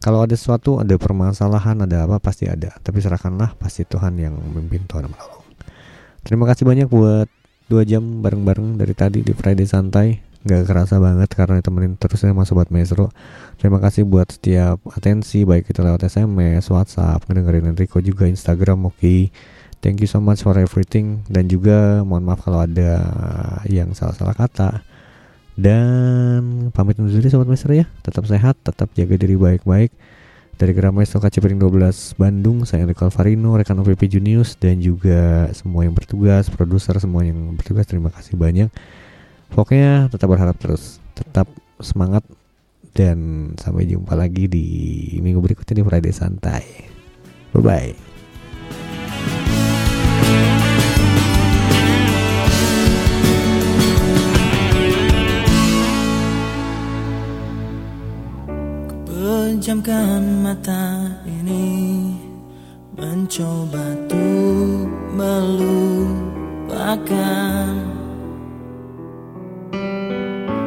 kalau ada sesuatu, ada permasalahan, ada apa, pasti ada. Tapi serahkanlah, pasti Tuhan yang memimpin, Tuhan menolong. Terima kasih banyak buat 2 jam bareng-bareng dari tadi di Friday Santai. Gak kerasa banget karena temenin terusnya sama Sobat Maestro. Terima kasih buat setiap atensi, baik itu lewat SMS, WhatsApp, ngedengerin Enrico juga, Instagram, oke. Thank you so much for everything. Dan juga mohon maaf kalau ada yang salah-salah kata. Dan pamit undur diri Sobat Maestro ya. Tetap sehat, tetap jaga diri baik-baik. Dari Geram Maestro Kacapiring 12 Bandung, saya Enrico Alvarino, rekan OVP Junius, dan juga semua yang bertugas, produser semua yang bertugas, terima kasih banyak. Pokoknya tetap berharap terus, tetap semangat, dan sampai jumpa lagi di minggu berikutnya di Friday Santai. Bye-bye. Pejamkan mata ini, mencoba untuk melupakan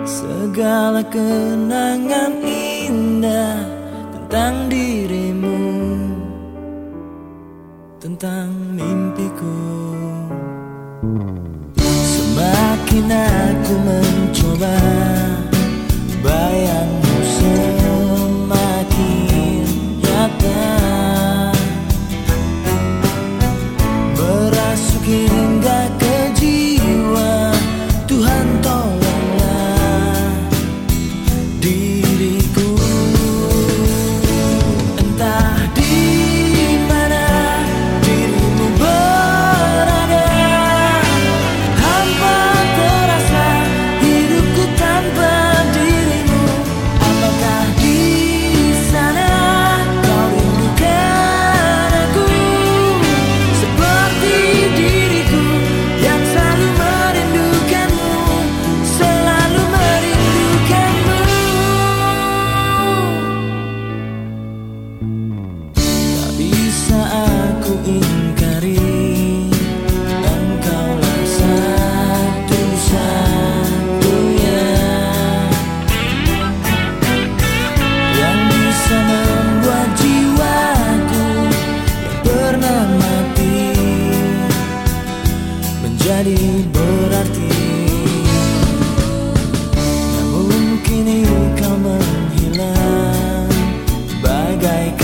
segala kenangan indah tentang dirimu, tentang mimpiku. Semakin Aku mencoba bayangmu semakin nyata, merasuk hingga ke jiwa. Tuhan tolonglah diriku. Entah di mana dirimu berada, hampa terasa hidupku tanpa dirimu. Apakah di sana kau rindukan aku seperti diriku yang selalu merindukanmu, selalu merindukanmu. Tak bisa aku ingkari, engkaulah satu-satunya yang bisa membuat jiwaku yang pernah mati menjadi berarti. Namun kini kau menghilang bagaikan